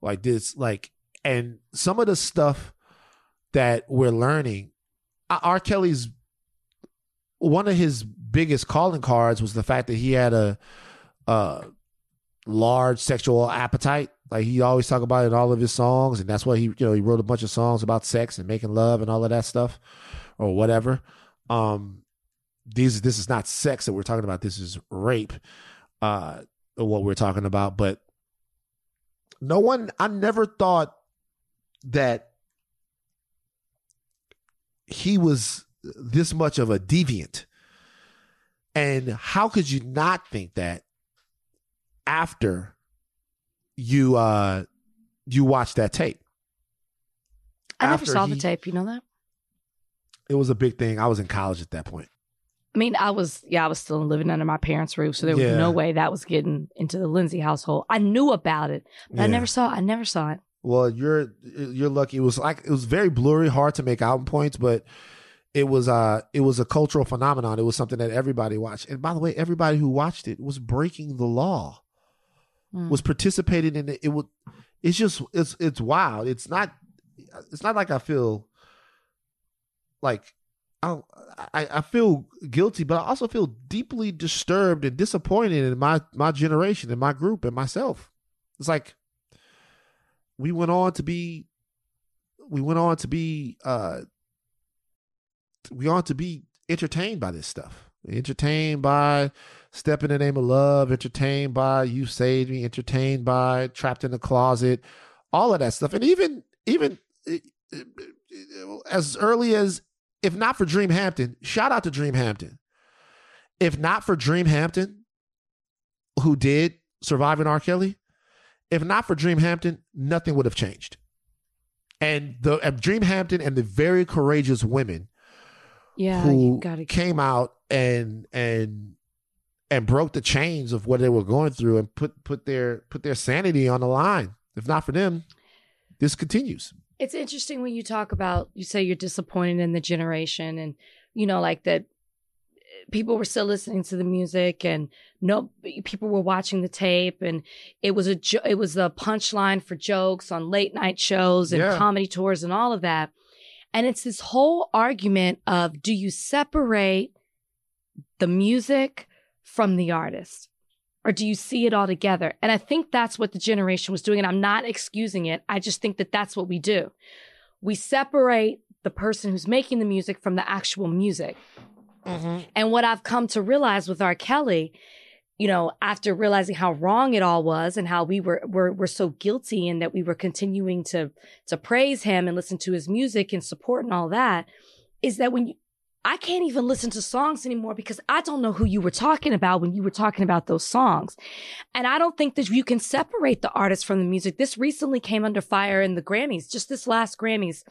Like this, like, and some of the stuff that we're learning, R. Kelly's, one of his biggest calling cards was the fact that he had a, a large sexual appetite. Like he always talked about it in all of his songs, and that's why he, you know, he wrote a bunch of songs about sex and making love and all of that stuff or whatever. Um, these, this is not sex that we're talking about. This is rape, uh, what we're talking about. But no one, I never thought that he was this much of a deviant. And how could you not think that after you, uh, you watched that tape? I never saw the tape. You know that? It was a big thing. I was in college at that point. I mean, I was, yeah, I was still living under my parents' roof. So there was yeah. no way that was getting into the Lindsay household. I knew about it, but yeah. I never saw, I never saw it. Well, you're, you're lucky. It was like, it was very blurry, hard to make out points, but it was, uh, it was a cultural phenomenon. It was something that everybody watched. And by the way, everybody who watched it was breaking the law, mm. was participating in it. It was, it's just, it's, it's wild. It's not, it's not like I feel Like, I, I I feel guilty, but I also feel deeply disturbed and disappointed in my, my generation, in my group, and myself. It's like we went on to be, we went on to be, uh, we on to be entertained by this stuff, entertained by Step in the Name of Love, entertained by You Saved Me, entertained by Trapped in the Closet, all of that stuff, and even even as early as. If not for Dream Hampton, shout out to Dream Hampton. If not for Dream Hampton, who did survive in R. Kelly, if not for Dream Hampton, nothing would have changed. And the uh, Dream Hampton and the very courageous women yeah, who gotta... came out and and and broke the chains of what they were going through and put put their put their sanity on the line. If not for them, this continues. It's interesting when you talk about, you say you're disappointed in the generation and, you know, like that people were still listening to the music and no, people were watching the tape and it was a, jo- it was a punchline for jokes on late night shows and yeah. comedy tours and all of that. And it's this whole argument of, do you separate the music from the artist? Or do you see it all together? And I think that's what the generation was doing. And I'm not excusing it. I just think that that's what we do. We separate the person who's making the music from the actual music. Mm-hmm. And what I've come to realize with R. Kelly you know, after realizing how wrong it all was and how we were, were, were so guilty and that we were continuing to, to praise him and listen to his music and support and all that, is that when you, I can't even listen to songs anymore because I don't know who you were talking about when you were talking about those songs. And I don't think that you can separate the artist from the music. This recently came under fire in the Grammys, just this last Grammys.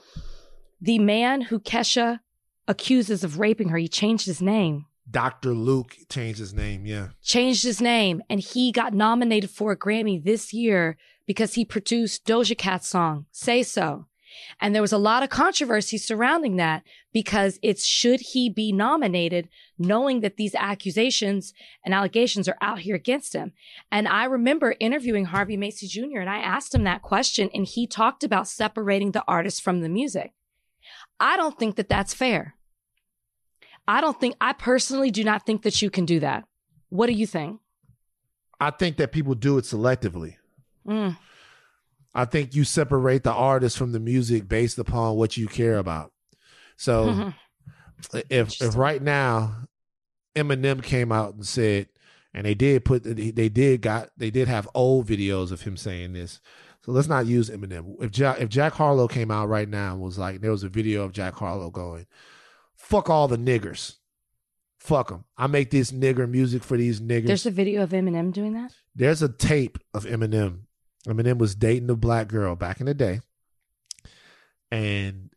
The man who Kesha accuses of raping her, he changed his name. Doctor Luke changed his name, yeah. Changed his name. And he got nominated for a Grammy this year because he produced Doja Cat's song, Say So. And there was a lot of controversy surrounding that because it's should he be nominated knowing that these accusations and allegations are out here against him. And I remember interviewing Harvey Macy Junior and I asked him that question and he talked about separating the artist from the music. I don't think that that's fair. I don't think, I personally do not think that you can do that. What do you think? I think that people do it selectively. Mm. I think you separate the artist from the music based upon what you care about. So mm-hmm. if if right now Eminem came out and said, and they did put, they did got, they did have old videos of him saying this. So let's not use Eminem. If Jack, if Jack Harlow came out right now and was like, there was a video of Jack Harlow going, fuck all the niggers. Fuck them. I make this nigger music for these niggers. There's a video of Eminem doing that? There's a tape of Eminem. Eminem was dating a black girl back in the day. And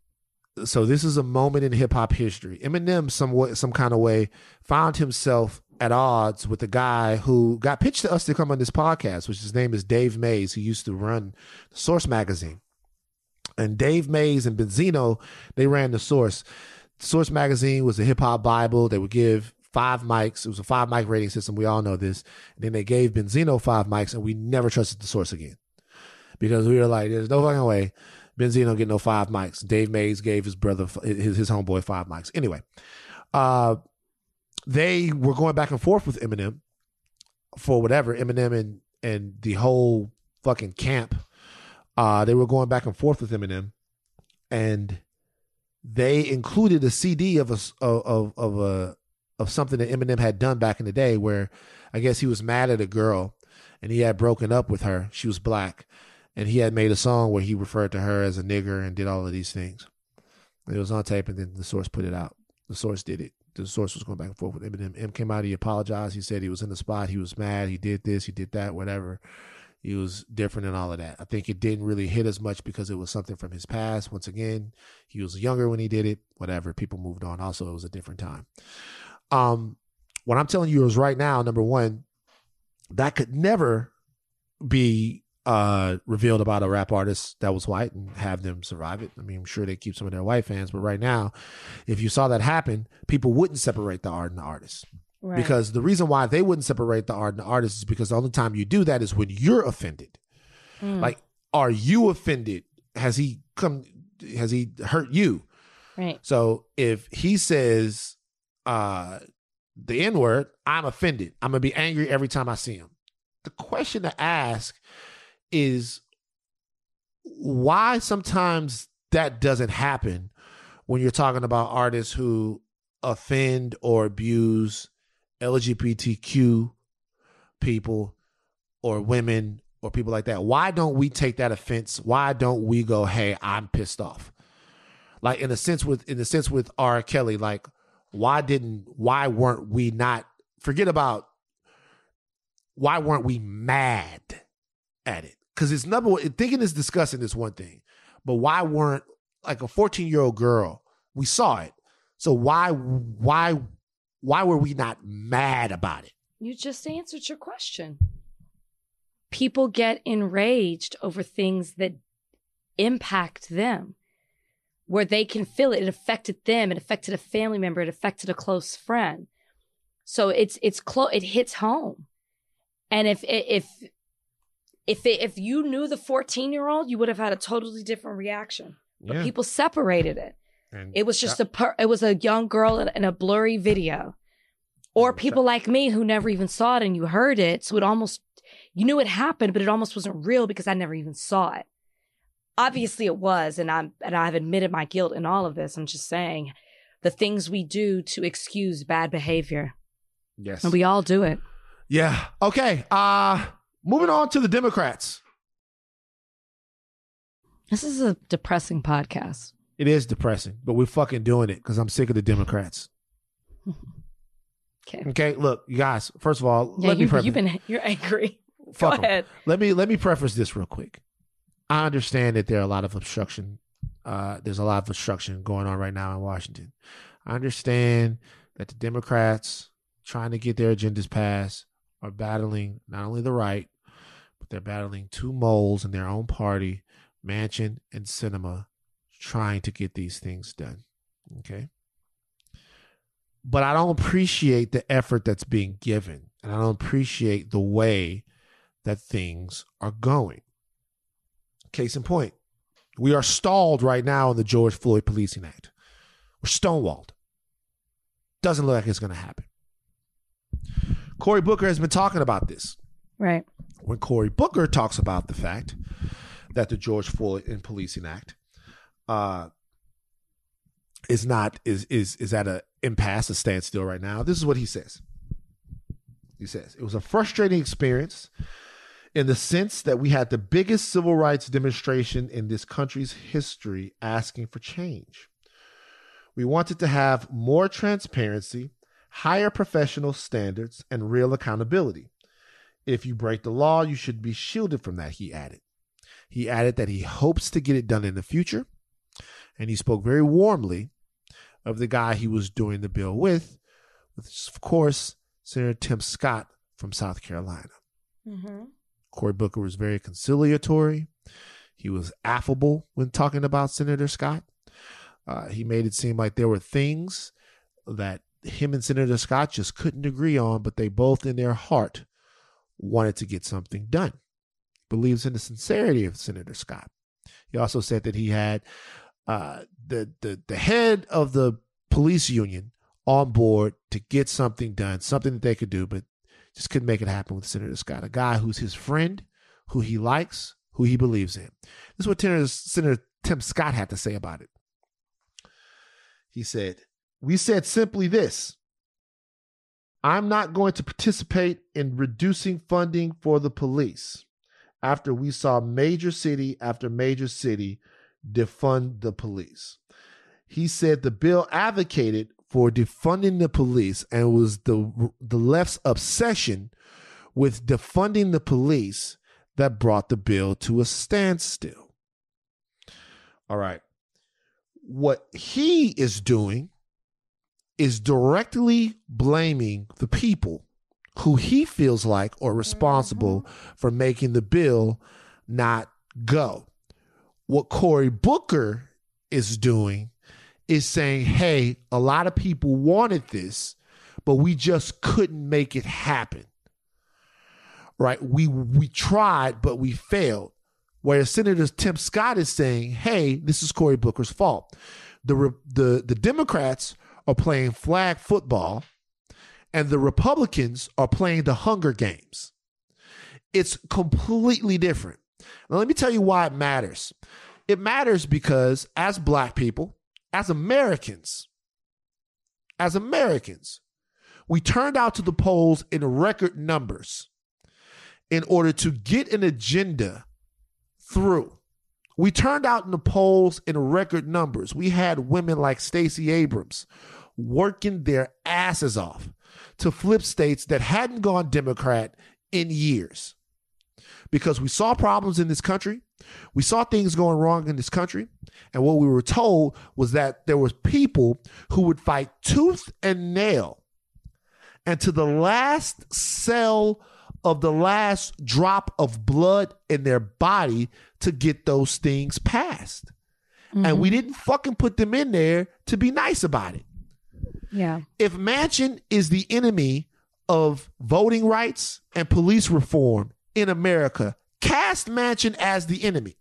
so this is a moment in hip hop history. Eminem somewhat, some kind of way found himself at odds with a guy who got pitched to us to come on this podcast, which his name is Dave Mays, who used to run the Source magazine. And Dave Mays and Benzino, they ran the Source. Source magazine was a hip hop Bible. They would give five mics. It was a five mic rating system. We all know this. And then they gave Benzino five mics and we never trusted the Source again because we were like, there's no fucking way Benzino get no five mics. Dave Mays gave his brother, his, his homeboy five mics. Anyway, uh, they were going back and forth with Eminem for whatever Eminem and, and the whole fucking camp. Uh, they were going back and forth with Eminem and they included a C D of a, of, of a, of something that Eminem had done back in the day where I guess he was mad at a girl and he had broken up with her. She was black and he had made a song where he referred to her as a nigger and did all of these things. It was on tape and then the Source put it out. The Source did it. The Source was going back and forth with Eminem. M came out, he apologized. He said he was in the spot. He was mad. He did this, he did that, whatever. He was different and all of that. I think it didn't really hit as much because it was something from his past. Once again, he was younger when he did it, whatever. People moved on. Also, it was a different time. Um, what I'm telling you is right now, number one, that could never be uh, revealed about a rap artist that was white and have them survive it. I mean, I'm sure they keep some of their white fans, but right now, if you saw that happen, people wouldn't separate the art and the artist. Right. Because the reason why they wouldn't separate the art and the artist is because the only time you do that is when you're offended. Mm. Like, are you offended? Has he come? Has he hurt you? Right. So if he says... Uh, the N-word, I'm offended. I'm gonna be angry every time I see him. The question to ask is why sometimes that doesn't happen when you're talking about artists who offend or abuse L G B T Q people or women or people like that. Why don't we take that offense? Why don't we go, hey, I'm pissed off? Like in a sense with in a sense with R. Kelly, like Why didn't, why weren't we not, forget about, why weren't we mad at it? Because it's number one, thinking is disgusting is one thing, but why weren't, like a fourteen-year-old girl, we saw it. So why, why, why were we not mad about it? You just answered your question. People get enraged over things that impact them, where they can feel it. It affected them. It affected a family member. It affected a close friend. So it's it's close. It hits home. And if if if it, if you knew the fourteen-year-old, you would have had a totally different reaction. But yeah. People separated it. And it was just that- a per- it was a young girl in, in a blurry video, or people that- like me who never even saw it and you heard it, so it almost you knew it happened, but it almost wasn't real because I never even saw it. Obviously it was, and I'm and I've admitted my guilt in all of this. I'm just saying the things we do to excuse bad behavior. Yes. And we all do it. Yeah. Okay. Uh, moving on to the Democrats. This is a depressing podcast. It is depressing, but we're fucking doing it because I'm sick of the Democrats. Okay. Okay. Look, you guys. First of all, yeah, let you, me preface. You've been you're angry. Fuck Go ahead. Em. Let me let me preface this real quick. I understand that there are a lot of obstruction. Uh, there's a lot of obstruction going on right now in Washington. I understand that the Democrats trying to get their agendas passed are battling not only the right, but they're battling two moles in their own party, Manchin and Sinema, trying to get these things done. Okay. But I don't appreciate the effort that's being given, and I don't appreciate the way that things are going. Case in point, we are stalled right now in the George Floyd Policing Act. We're stonewalled. Doesn't look like it's going to happen. Cory Booker has been talking about this. Right. When Cory Booker talks about the fact that the George Floyd Policing Act uh, is not is is is at a impasse, a standstill right now. This is what he says. He says, it was a frustrating experience in the sense that we had the biggest civil rights demonstration in this country's history asking for change. We wanted to have more transparency, higher professional standards, and real accountability. If you break the law, you should be shielded from that, he added. He added that he hopes to get it done in the future, and he spoke very warmly of the guy he was doing the bill with, which is, of course, Senator Tim Scott from South Carolina. Mm-hmm. Cory Booker was very conciliatory. He was affable when talking about Senator Scott. Uh, he made it seem like there were things that him and Senator Scott just couldn't agree on, but they both in their heart wanted to get something done. He believes in the sincerity of Senator Scott. He also said that he had uh, the, the, the head of the police union on board to get something done, something that they could do, but just couldn't make it happen with Senator Scott, a guy who's his friend, who he likes, who he believes in. This is what Senator, Senator Tim Scott had to say about it. He said, we said simply this. I'm not going to participate in reducing funding for the police after we saw major city after major city defund the police. He said the bill advocated for defunding the police and was the, the left's obsession with defunding the police that brought the bill to a standstill. All right. What he is doing is directly blaming the people who he feels like are responsible mm-hmm. for making the bill not go. What Cory Booker is doing is saying, hey, a lot of people wanted this, but we just couldn't make it happen. Right? We we tried, but we failed. Whereas Senator Tim Scott is saying, hey, this is Cory Booker's fault. The, the, the Democrats are playing flag football and the Republicans are playing the Hunger Games. It's completely different. Now, let me tell you why it matters. It matters because as Black people, as Americans, as Americans, we turned out to the polls in record numbers in order to get an agenda through. We turned out in the polls in record numbers. We had women like Stacey Abrams working their asses off to flip states that hadn't gone Democrat in years because we saw problems in this country. We saw things going wrong in this country. And what we were told was that there was people who would fight tooth and nail and to the last cell of the last drop of blood in their body to get those things passed. Mm-hmm. And we didn't fucking put them in there to be nice about it. Yeah. If Manchin is the enemy of voting rights and police reform in America, cast Manchin as the enemy.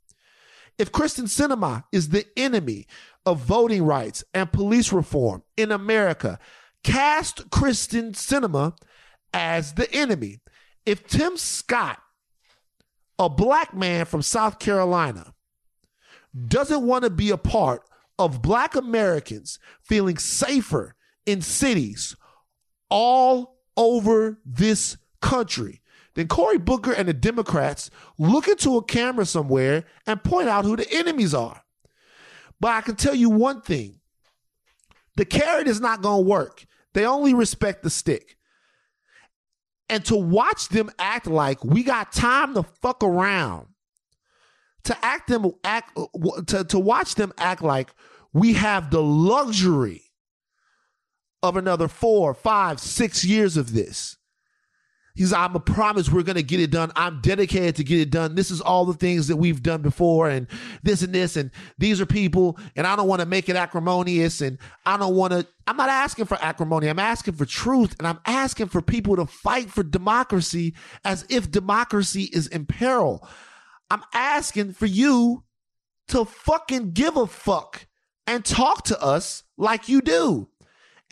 If Kristen Sinema is the enemy of voting rights and police reform in America, cast Kristen Sinema as the enemy. If Tim Scott, a Black man from South Carolina, doesn't want to be a part of Black Americans feeling safer in cities all over this country, then Cory Booker and the Democrats look into a camera somewhere and point out who the enemies are. But I can tell you one thing. The carrot is not going to work. They only respect the stick. And to watch them act like we got time to fuck around, to act them act to, to watch them act like we have the luxury of another four, five, six years of this. He's, I'm a promise we're going to get it done. I'm dedicated to get it done. This is all the things that we've done before and this and this. And these are people. And I don't want to make it acrimonious. And I don't want to, I'm not asking for acrimony. I'm asking for truth. And I'm asking for people to fight for democracy as if democracy is in peril. I'm asking for you to fucking give a fuck and talk to us like you do.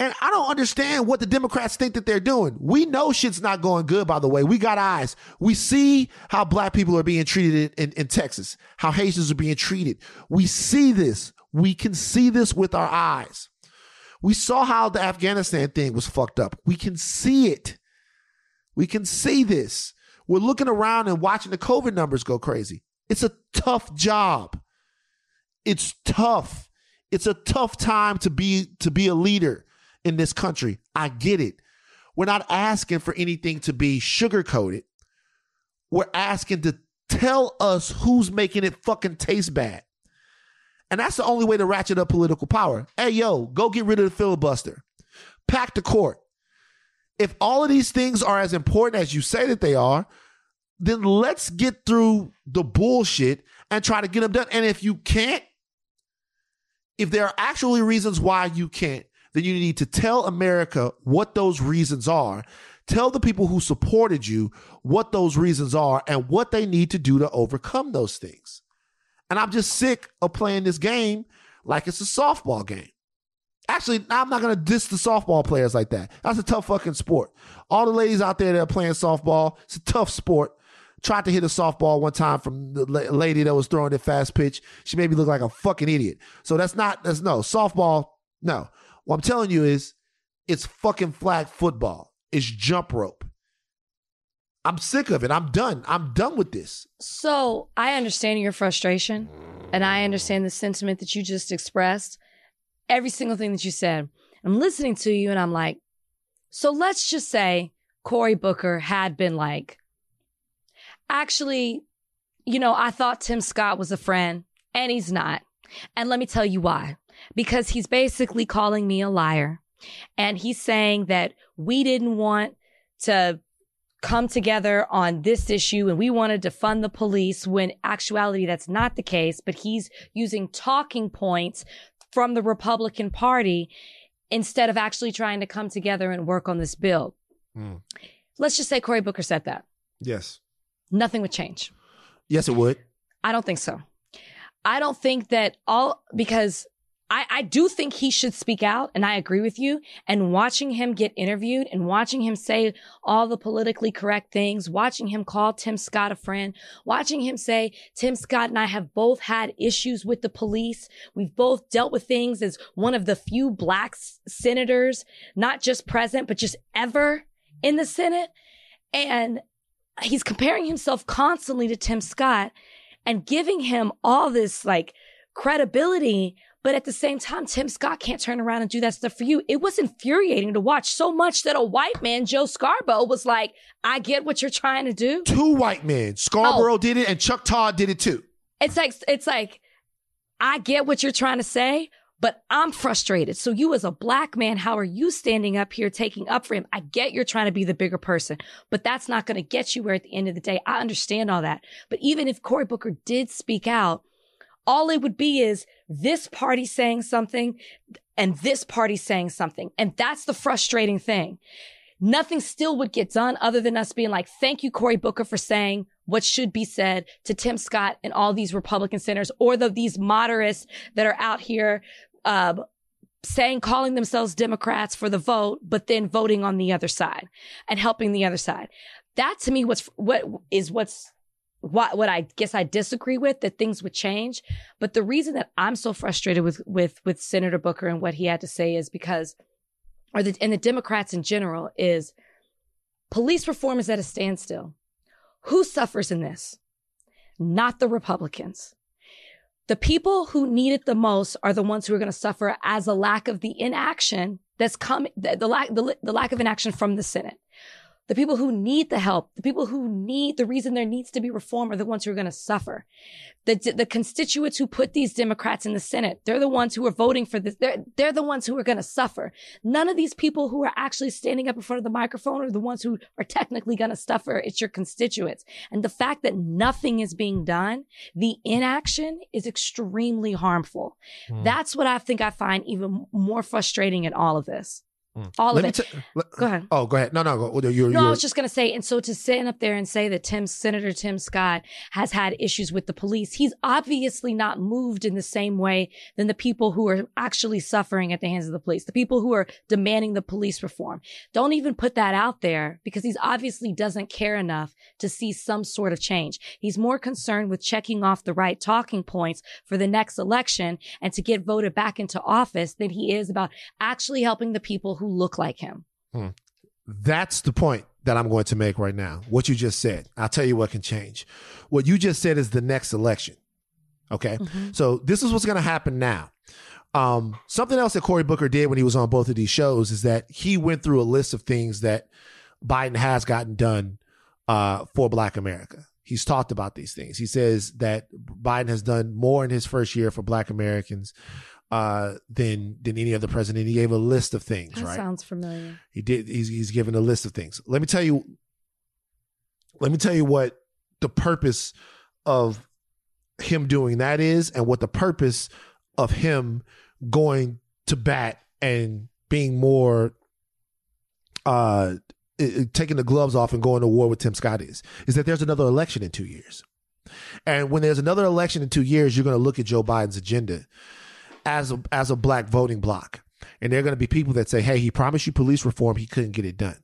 And I don't understand what the Democrats think that they're doing. We know shit's not going good, by the way. We got eyes. We see how black people are being treated in, in Texas, how Haitians are being treated. We see this. We can see this with our eyes. We saw how the Afghanistan thing was fucked up. We can see it. We can see this. We're looking around and watching the COVID numbers go crazy. It's a tough job. It's tough. It's a tough time to be to be a leader in this country. I get it. We're not asking for anything to be sugar-coated. We're asking to tell us who's making it fucking taste bad. And that's the only way to ratchet up political power. Hey, yo, go get rid of the filibuster. Pack the court. If all of these things are as important as you say that they are, then let's get through the bullshit and try to get them done. And if you can't, if there are actually reasons why you can't, then you need to tell America what those reasons are. Tell the people who supported you what those reasons are and what they need to do to overcome those things. And I'm just sick of playing this game like it's a softball game. Actually, I'm not going to diss the softball players like that. That's a tough fucking sport. All the ladies out there that are playing softball, it's a tough sport. Tried to hit a softball one time from the lady that was throwing the fast pitch. She made me look like a fucking idiot. So that's not, that's no, softball, no. What I'm telling you is it's fucking flag football. It's jump rope. I'm sick of it. I'm done. I'm done with this. So I understand your frustration and I understand the sentiment that you just expressed. Every single thing that you said. I'm listening to you and I'm like, so let's just say Cory Booker had been like, actually, you know, I thought Tim Scott was a friend and he's not. And let me tell you why. Because he's basically calling me a liar. And he's saying that we didn't want to come together on this issue and we wanted to fund the police when actuality that's not the case. But he's using talking points from the Republican Party instead of actually trying to come together and work on this bill. Mm. Let's just say Cory Booker said that. Yes. Nothing would change. Yes, it would. I don't think so. I don't think that all, because I, I do think he should speak out, and I agree with you. And watching him get interviewed and watching him say all the politically correct things, watching him call Tim Scott a friend, watching him say, Tim Scott and I have both had issues with the police. We've both dealt with things as one of the few black senators, not just present, but just ever in the Senate. And he's comparing himself constantly to Tim Scott and giving him all this like credibility. But at the same time, Tim Scott can't turn around and do that stuff for you. It was infuriating to watch so much that a white man, Joe Scarborough, was like, I get what you're trying to do. Two white men. Scarborough oh. did it and Chuck Todd did it too. It's like, it's like, I get what you're trying to say, but I'm frustrated. So you as a black man, how are you standing up here taking up for him? I get you're trying to be the bigger person, but that's not going to get you where at the end of the day. I understand all that. But even if Cory Booker did speak out, all it would be is this party saying something and this party saying something. And that's the frustrating thing. Nothing still would get done other than us being like, thank you, Cory Booker, for saying what should be said to Tim Scott and all these Republican senators or the, these moderates that are out here uh, saying, calling themselves Democrats for the vote, but then voting on the other side and helping the other side. That to me, what's, what is what's, What, what I guess I disagree with, that things would change. But the reason that I'm so frustrated with, with, with Senator Booker and what he had to say is because, or the, and the Democrats in general is Police reform is at a standstill. Who suffers in this? Not the Republicans. The people who need it the most are the ones who are going to suffer as a lack of the inaction that's coming, the, the lack, the, the lack of inaction from the Senate. The people who need the help, the people who need, the reason there needs to be reform are the ones who are going to suffer. The, the constituents who put these Democrats in the Senate, they're the ones who are voting for this. They're, they're the ones who are going to suffer. None of these people who are actually standing up in front of the microphone are the ones who are technically going to suffer. It's your constituents. And the fact that nothing is being done, the inaction is extremely harmful. Mm. That's what I think I find even more frustrating in all of this. All Let of me it. T- go ahead. Oh, go ahead. No, no. Go, you're, you're, no, I was just going to say, and so to sit up there and say that Tim, Senator Tim Scott has had issues with the police, he's obviously not moved in the same way than the people who are actually suffering at the hands of the police, the people who are demanding the police reform. Don't even put that out there because he's obviously doesn't care enough to see some sort of change. He's more concerned with checking off the right talking points for the next election and to get voted back into office than he is about actually helping the people who look like him. Hmm. That's the point that I'm going to make right now. What you just said, I'll tell you what can change. What you just said is the next election. Okay. Mm-hmm. So this is what's going to happen now. Um, something else that Cory Booker did when he was on both of these shows is that he went through a list of things that Biden has gotten done uh, for Black America. He's talked about these things. He says that Biden has done more in his first year for Black Americans Uh, than than any other president. He gave a list of things. That right? Sounds familiar. He did. He's he's given a list of things. Let me tell you. Let me tell you what the purpose of him doing that is, and what the purpose of him going to bat and being more, uh, taking the gloves off and going to war with Tim Scott is, is that there's another election in two years, and when there's another election in two years, you're going to look at Joe Biden's agenda as a, as a Black voting bloc. And there are going to be people that say, hey, he promised you police reform. He couldn't get it done.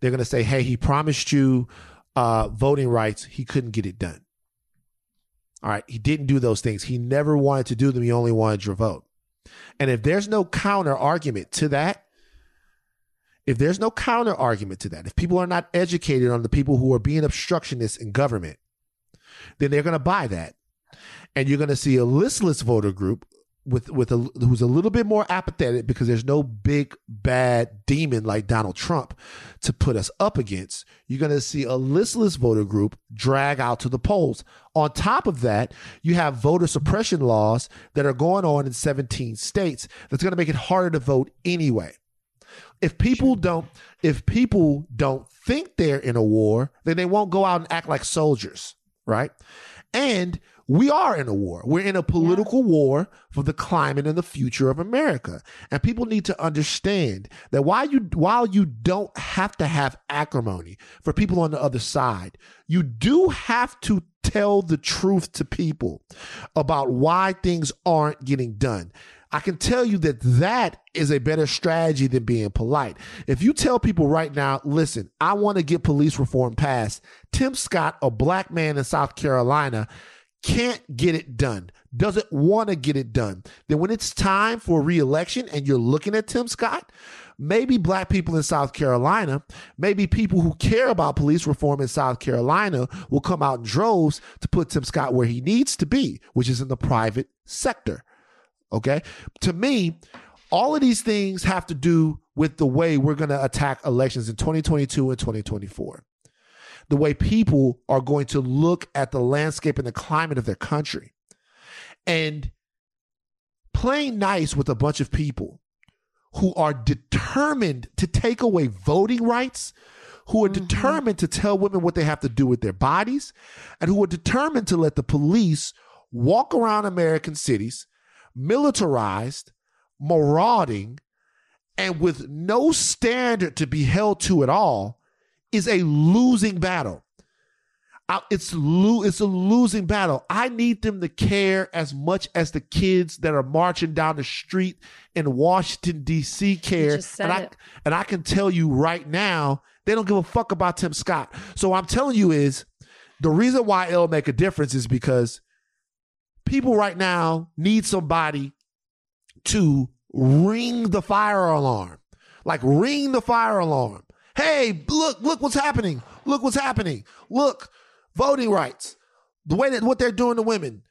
They're going to say, hey, he promised you uh, voting rights. He couldn't get it done. All right. He didn't do those things. He never wanted to do them. He only wanted your vote. And if there's no counter argument to that, if there's no counter argument to that, if people are not educated on the people who are being obstructionists in government, then they're going to buy that. And you're going to see a listless voter group with with a, who's a little bit more apathetic because there's no big bad demon like Donald Trump to put us up against. You're going to see a listless voter group drag out to the polls. On top of that, you have voter suppression laws that are going on in seventeen states that's going to make it harder to vote anyway. If people don't, if people don't think they're in a war, then they won't go out and act like soldiers, right? And we are in a war. We're in a political yeah. war for the climate and the future of America. And people need to understand that while you, while you don't have to have acrimony for people on the other side, you do have to tell the truth to people about why things aren't getting done. I can tell you that that is a better strategy than being polite. If you tell people right now, listen, I want to get police reform passed. Tim Scott, a Black man in South Carolina, can't get it done, doesn't want to get it done. Then when it's time for re-election and you're looking at Tim Scott, maybe Black people in South Carolina, maybe people who care about police reform in South Carolina will come out in droves to put Tim Scott where he needs to be, which is in the private sector. Okay? To me, all of these things have to do with the way we're going to attack elections in twenty twenty-two and twenty twenty-four. The way people are going to look at the landscape and the climate of their country. And playing nice with a bunch of people who are determined to take away voting rights, who are mm-hmm. determined to tell women what they have to do with their bodies, and who are determined to let the police walk around American cities, militarized, marauding, and with no standard to be held to at all, is a losing battle. It's, lo- it's a losing battle. I need them to care as much as the kids that are marching down the street in Washington, D C care. And I, and I can tell you right now, they don't give a fuck about Tim Scott. So what I'm telling you is the reason why it'll make a difference is because people right now need somebody to ring the fire alarm. Like ring the fire alarm. Hey, look, look what's happening. Look what's happening. Look, voting rights, the way that what they're doing to women,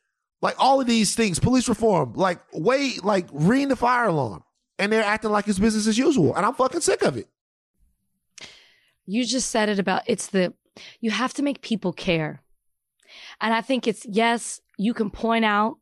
like all of these things, police reform, like way, like ring the fire alarm. And they're acting like it's business as usual. And I'm fucking sick of it. You just said it about, it's the, you have to make people care. And I think it's, yes, you can point out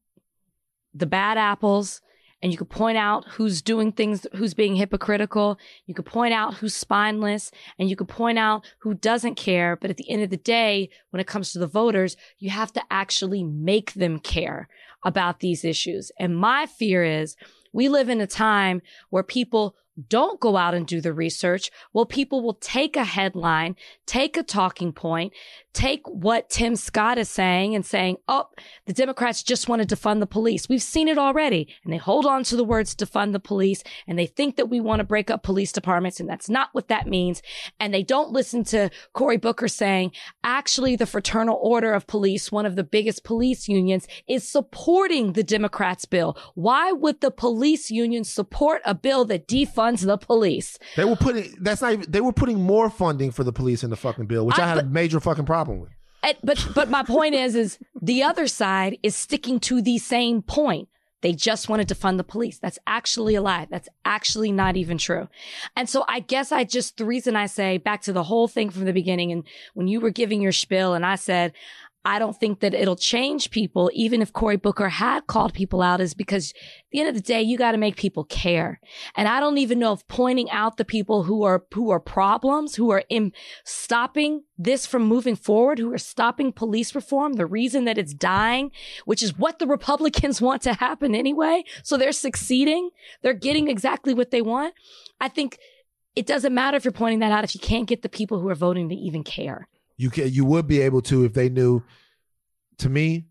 the bad apples and you can point out who's doing things, who's being hypocritical. You can point out who's spineless and you can point out who doesn't care. But at the end of the day, when it comes to the voters, you have to actually make them care about these issues. And my fear is we live in a time where people don't go out and do the research. Well, people will take a headline, take a talking point, take what Tim Scott is saying and saying, oh, the Democrats just want to defund the police. We've seen it already. And they hold on to the words defund the police and they think that we want to break up police departments. And that's not what that means. And they don't listen to Cory Booker saying, actually, the Fraternal Order of Police, one of the biggest police unions, is supporting the Democrats' bill. Why would the police union support a bill that defunds the police? They were putting that's not even, they were putting more funding for the police in the fucking bill, which I, I had a major fucking problem with. It, but but my point is is the other side is sticking to the same point. They just wanted to fund the police. That's actually a lie. That's actually not even true. And so I guess I just the reason I say back to the whole thing from the beginning, and when you were giving your spiel and I said I don't think that it'll change people, even if Cory Booker had called people out, is because at the end of the day, you got to make people care. And I don't even know if pointing out the people who are who are problems, who are in stopping this from moving forward, who are stopping police reform, the reason that it's dying, which is what the Republicans want to happen anyway. So they're succeeding. They're getting exactly what they want. I think it doesn't matter if you're pointing that out if you can't get the people who are voting to even care. You can, you would be able to if they knew, to me,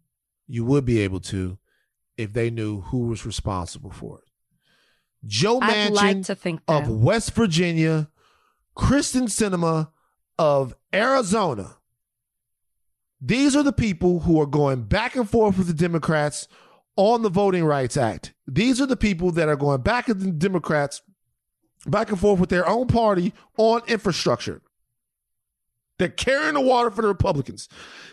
you would be able to if they knew who was responsible for it. Joe Manchin like to think that. Of West Virginia, Kristen Sinema of Arizona. These are the people who are going back and forth with the Democrats on the Voting Rights Act. These are the people that are going back at the Democrats, back and forth with their own party on infrastructure. They're carrying the water for the Republicans.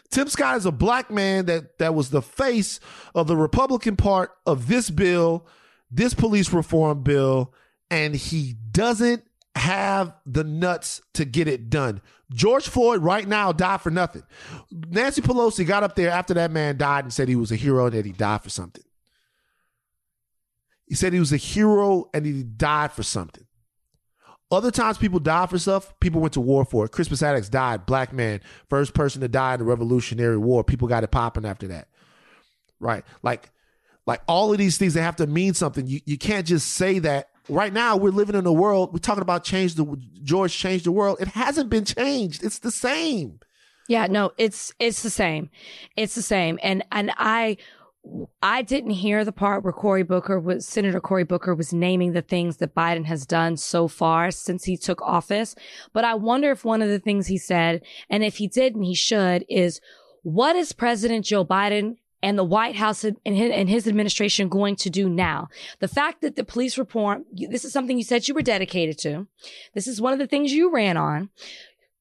Tim Scott is a black man that that was the face of the Republican part of this bill, this police reform bill, and he doesn't have the nuts to get it done. George Floyd right now died for nothing. Nancy Pelosi got up there after that man died and said he was a hero and that he died for something. He said he was a hero and he died for something. Other times people died for stuff, people went to war for it. Crispus Attucks died, black man, first person to die in the Revolutionary War. People got it popping after that. Right? Like, like all of these things, they have to mean something. You you can't just say that. Right now, we're living in a world, we're talking about change the George changed the world. It hasn't been changed. It's the same. Yeah, no, it's it's the same. It's the same. And and I I didn't hear the part where Cory Booker was, Senator Cory Booker was naming the things that Biden has done so far since he took office. But I wonder if one of the things he said, and if he did and he should, is what is President Joe Biden and the White House and his, and his administration going to do now? The fact that the police reform, this is something you said you were dedicated to. This is one of the things you ran on.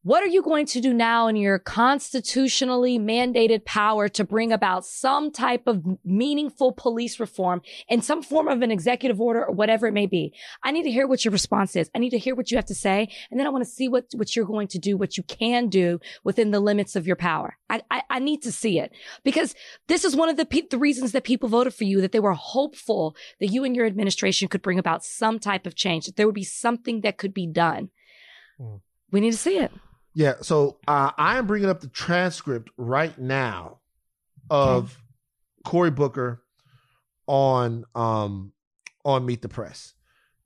What are you going to do now in your constitutionally mandated power to bring about some type of meaningful police reform in some form of an executive order or whatever it may be? I need to hear what your response is. I need to hear what you have to say. And then I want to see what, what you're going to do, what you can do within the limits of your power. I, I, I need to see it, because this is one of the, pe- the reasons that people voted for you, that they were hopeful that you and your administration could bring about some type of change, that there would be something that could be done. Mm. We need to see it. Yeah, so uh, I am bringing up the transcript right now of okay. Cory Booker on um, on Meet the Press,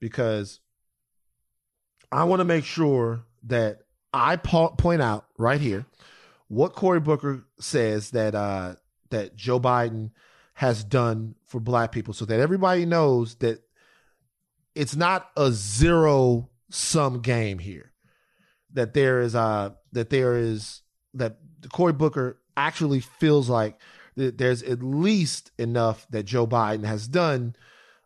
because I want to make sure that I po- point out right here what Cory Booker says that uh, that Joe Biden has done for black people, so that everybody knows that it's not a zero-sum game here. That there is uh that there is that Cory Booker actually feels like th- there's at least enough that Joe Biden has done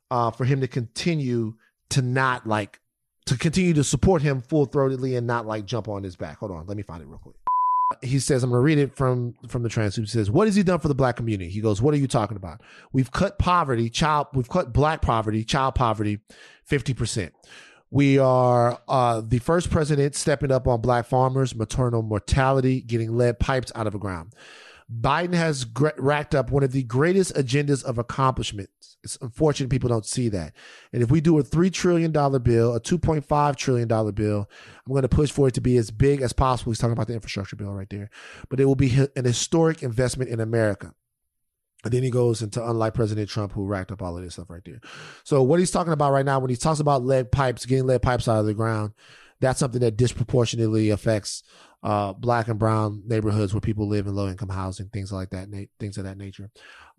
uh, for him to continue to not like to continue to support him full-throatedly and not like jump on his back. Hold on, let me find it real quick. He says, I'm going to read it from, from the transcript. He says, what has he done for the black community? He goes, what are you talking about? We've cut poverty, child, we've cut black poverty, child poverty, fifty percent. We are uh, the first president stepping up on black farmers, maternal mortality, getting lead pipes out of the ground. Biden has gr- racked up one of the greatest agendas of accomplishments. It's unfortunate people don't see that. And if we do a three trillion dollars bill, a two point five trillion dollars bill, I'm going to push for it to be as big as possible. He's talking about the infrastructure bill right there. But it will be an historic investment in America. And then he goes into unlike President Trump, who racked up all of this stuff right there. So what he's talking about right now, when he talks about lead pipes, getting lead pipes out of the ground, that's something that disproportionately affects uh, black and brown neighborhoods where people live in low-income housing, things like that, na- things of that nature.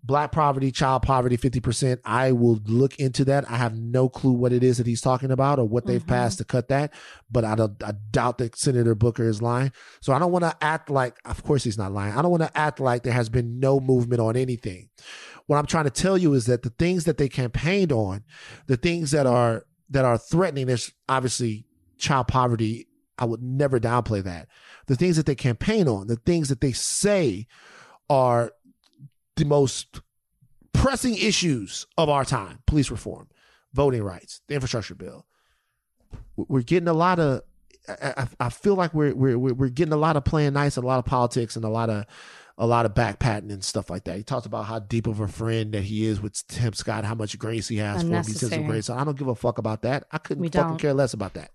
Black poverty, child poverty, fifty percent. I will look into that. I have no clue what it is that he's talking about or what they've mm-hmm. passed to cut that, but I, don't, I doubt that Senator Booker is lying. So I don't want to act like, of course he's not lying. I don't want to act like there has been no movement on anything. What I'm trying to tell you is that the things that they campaigned on, the things that are that are threatening, there's obviously child poverty, I would never downplay that. The things that they campaign on, the things that they say are the most pressing issues of our time, police reform, voting rights, the infrastructure bill. We're getting a lot of, I, I feel like we're, we're, we're getting a lot of playing nice and a lot of politics and a lot of, a lot of back patting and stuff like that. He talks about how deep of a friend that he is with Tim Scott, how much grace he has for him. He says some grace. So I don't give a fuck about that. I couldn't we fucking don't. care less about that.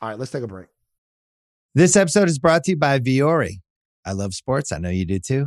All right, let's take a break. This episode is brought to you by Vuori. I love sports. I know you do too.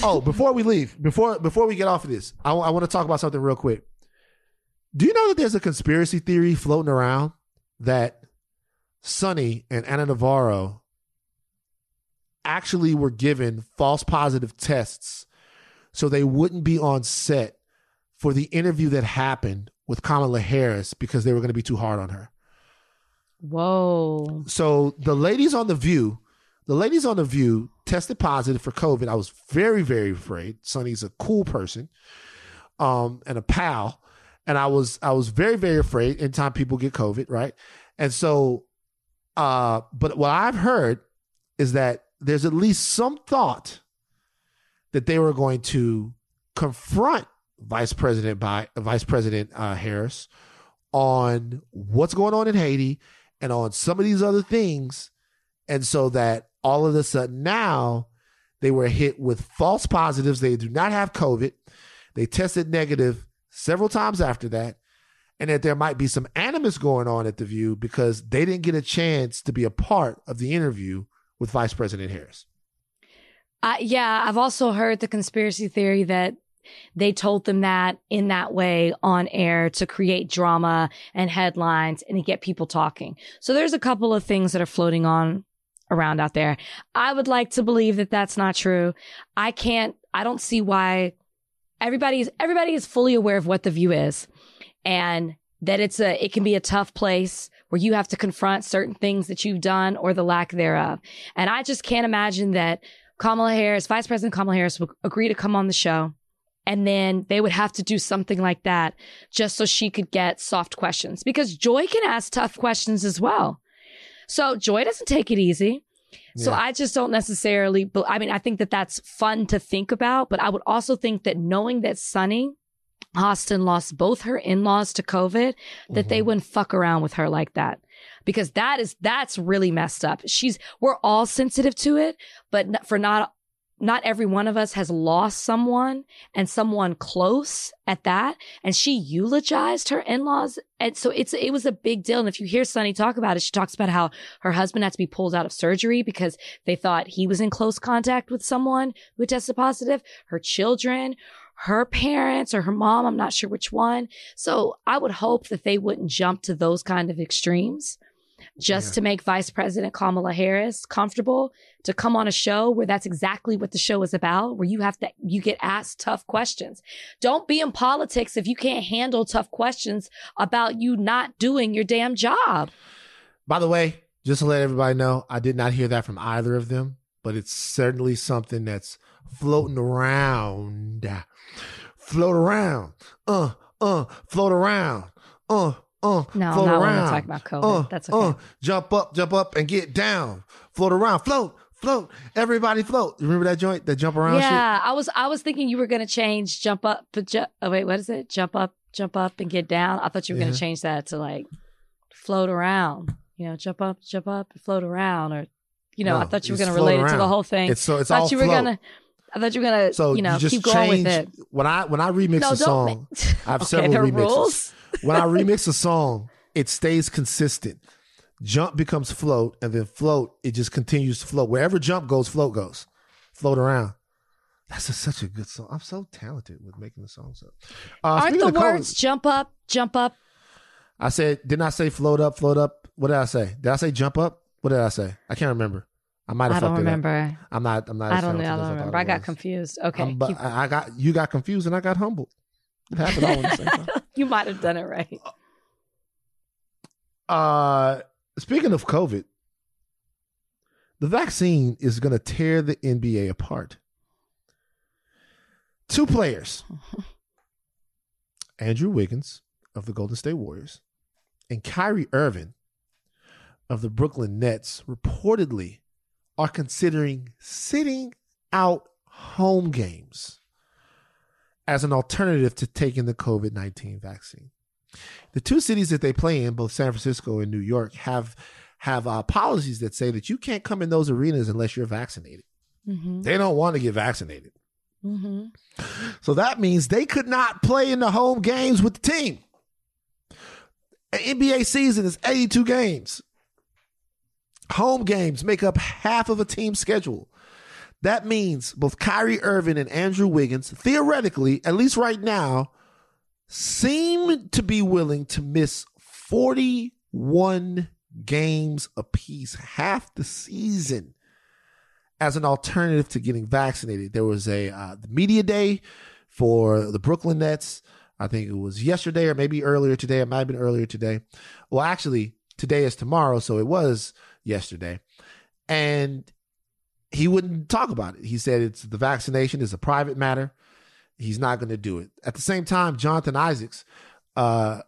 Oh, before we leave, before before we get off of this, I, w- I want to talk about something real quick. Do you know that there's a conspiracy theory floating around that Sonny and Ana Navarro actually were given false positive tests so they wouldn't be on set for the interview that happened with Kamala Harris because they were going to be too hard on her? Whoa. So the ladies on The View... The ladies on The View tested positive for COVID. I was very, very afraid. Sonny's a cool person um, and a pal. And I was I was very, very afraid. In time, people get COVID, right? And so, uh, but what I've heard is that there's at least some thought that they were going to confront Vice President Bi- Vice President uh, Harris on what's going on in Haiti and on some of these other things. And so that all of a sudden now they were hit with false positives. They do not have COVID. They tested negative several times after that. And that there might be some animus going on at The View because they didn't get a chance to be a part of the interview with Vice President Harris. Uh, yeah, I've also heard the conspiracy theory that they told them that in that way on air to create drama and headlines and to get people talking. So there's a couple of things that are floating on around out there. I would like to believe that that's not true. I can't, I don't see why everybody's, everybody is fully aware of what The View is and that it's a, it can be a tough place where you have to confront certain things that you've done or the lack thereof. And I just can't imagine that Kamala Harris, Vice President Kamala Harris would agree to come on the show. And then they would have to do something like that just so she could get soft questions, because Joy can ask tough questions as well. So Joy doesn't take it easy. Yeah. So I just don't necessarily, I mean, I think that that's fun to think about, but I would also think that knowing that Sunny Hostin lost both her in-laws to COVID, that mm-hmm. they wouldn't fuck around with her like that. Because that is, that's really messed up. She's, we're all sensitive to it, but for not, not every one of us has lost someone, and someone close at that. And she eulogized her in-laws. And so it's, it was a big deal. And if you hear Sunny talk about it, she talks about how her husband had to be pulled out of surgery because they thought he was in close contact with someone who tested positive, her children, her parents, or her mom. I'm not sure which one. So I would hope that they wouldn't jump to those kind of extremes. Just yeah. to make Vice President Kamala Harris comfortable to come on a show where that's exactly what the show is about, where you have to, you get asked tough questions. Don't be in politics if you can't handle tough questions about you not doing your damn job. By the way, just to let everybody know, I did not hear that from either of them, but it's certainly something that's floating around. Float around. Uh, uh, float around. Uh. Uh, no, float not around. When we're talking about COVID. Uh, That's okay. Uh, jump up, jump up, and get down. Float around, float, float. Everybody float. Remember that joint, that jump around? Yeah, shit? I was, I was thinking you were gonna change jump up, but ju- oh wait, what is it? Jump up, jump up, and get down. I thought you were yeah. gonna change that to like float around. You know, jump up, jump up, and float around, or you know, no, I thought you were gonna relate around. It to the whole thing. It's so it's I all you float. Were gonna, I thought you were gonna, so you know, you just keep going with it. When I when I remix no, a song, ma- I have okay, several there are remixes. Rules? When I remix a song, it stays consistent. Jump becomes float, and then float, it just continues to float. Wherever jump goes, float goes. Float around. That's a, such a good song. I'm so talented with making the songs up. Uh, Aren't the words COVID, jump up, jump up? I said, didn't I say float up, float up? What did I say? Did I say jump up? What did I say? I can't remember. I might have fucked it up. I don't remember. I'm not, I'm not. I don't know. I don't remember. I got confused. Okay. But I, I got, you got confused and I got humbled. It happened all in the same time. You might have done it right. Uh, speaking of COVID, the vaccine is going to tear the N B A apart. Two players, Andrew Wiggins of the Golden State Warriors and Kyrie Irving of the Brooklyn Nets, reportedly are considering sitting out home games as an alternative to taking the COVID nineteen vaccine. The two cities that they play in, both San Francisco and New York, have have uh, policies that say that you can't come in those arenas unless you're vaccinated. Mm-hmm. They don't want to get vaccinated. Mm-hmm. So that means they could not play in the home games with the team. An N B A season is eighty-two games. Home games make up half of a team's schedule. That means both Kyrie Irving and Andrew Wiggins, theoretically, at least right now, seem to be willing to miss forty-one games apiece, half the season, as an alternative to getting vaccinated. There was a uh, media day for the Brooklyn Nets. I think it was yesterday or maybe earlier today. It might have been earlier today. Well, actually, today is tomorrow, so it was yesterday. And he wouldn't talk about it. He said it's the vaccination is a private matter. He's not going to do it. At the same time, Jonathan Isaacs uh,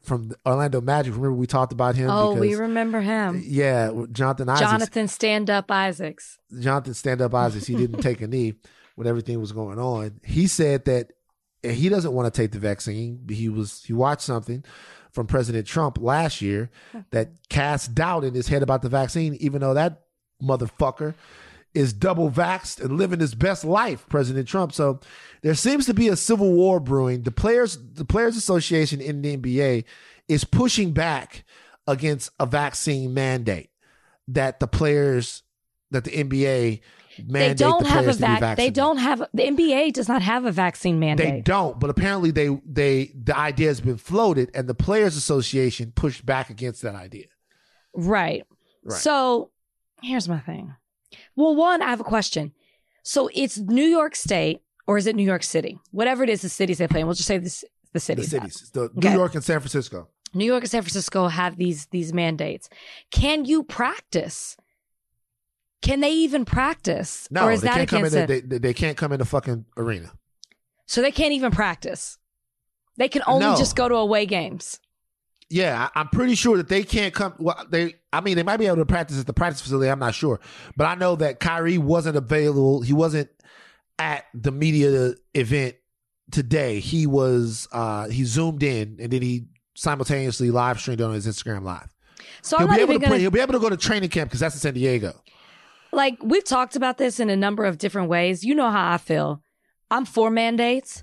from Orlando Magic, remember we talked about him? Oh, because, we remember him. Yeah, Jonathan Isaacs. Jonathan Stand Up Isaacs. Jonathan Stand Up Isaacs. He didn't take a knee when everything was going on. He said that he doesn't want to take the vaccine. He was he watched something from President Trump last year that cast doubt in his head about the vaccine, even though that motherfucker is double vaxxed and living his best life, President Trump. So there seems to be a civil war brewing. The players, the Players Association in the N B A is pushing back against a vaccine mandate that the players, that the N B A mandate they don't the have a vac- They don't have, the N B A does not have a vaccine mandate. They don't, but apparently they, they, the idea has been floated and the Players Association pushed back against that idea. Right. Right. So here's my thing. Well, one, I have a question. So it's New York State, or is it New York City? Whatever it is, the cities they play in. We'll just say this, the cities. The cities. The okay. New York and San Francisco. New York and San Francisco have these, these mandates. Can you practice? Can they even practice? No, or is they, that can't come in the, they, they can't come in the fucking arena. So they can't even practice. They can only no. just go to away games. Yeah, I, I'm pretty sure that they can't come. Well, they, I mean, they might be able to practice at the practice facility. I'm not sure. But I know that Kyrie wasn't available. He wasn't at the media event today. He was, uh, he zoomed in and then he simultaneously live streamed on his Instagram Live. So he'll, I'm not be able even to gonna... play, he'll be able to go to training camp because that's in San Diego. Like, we've talked about this in a number of different ways. You know how I feel. I'm for mandates.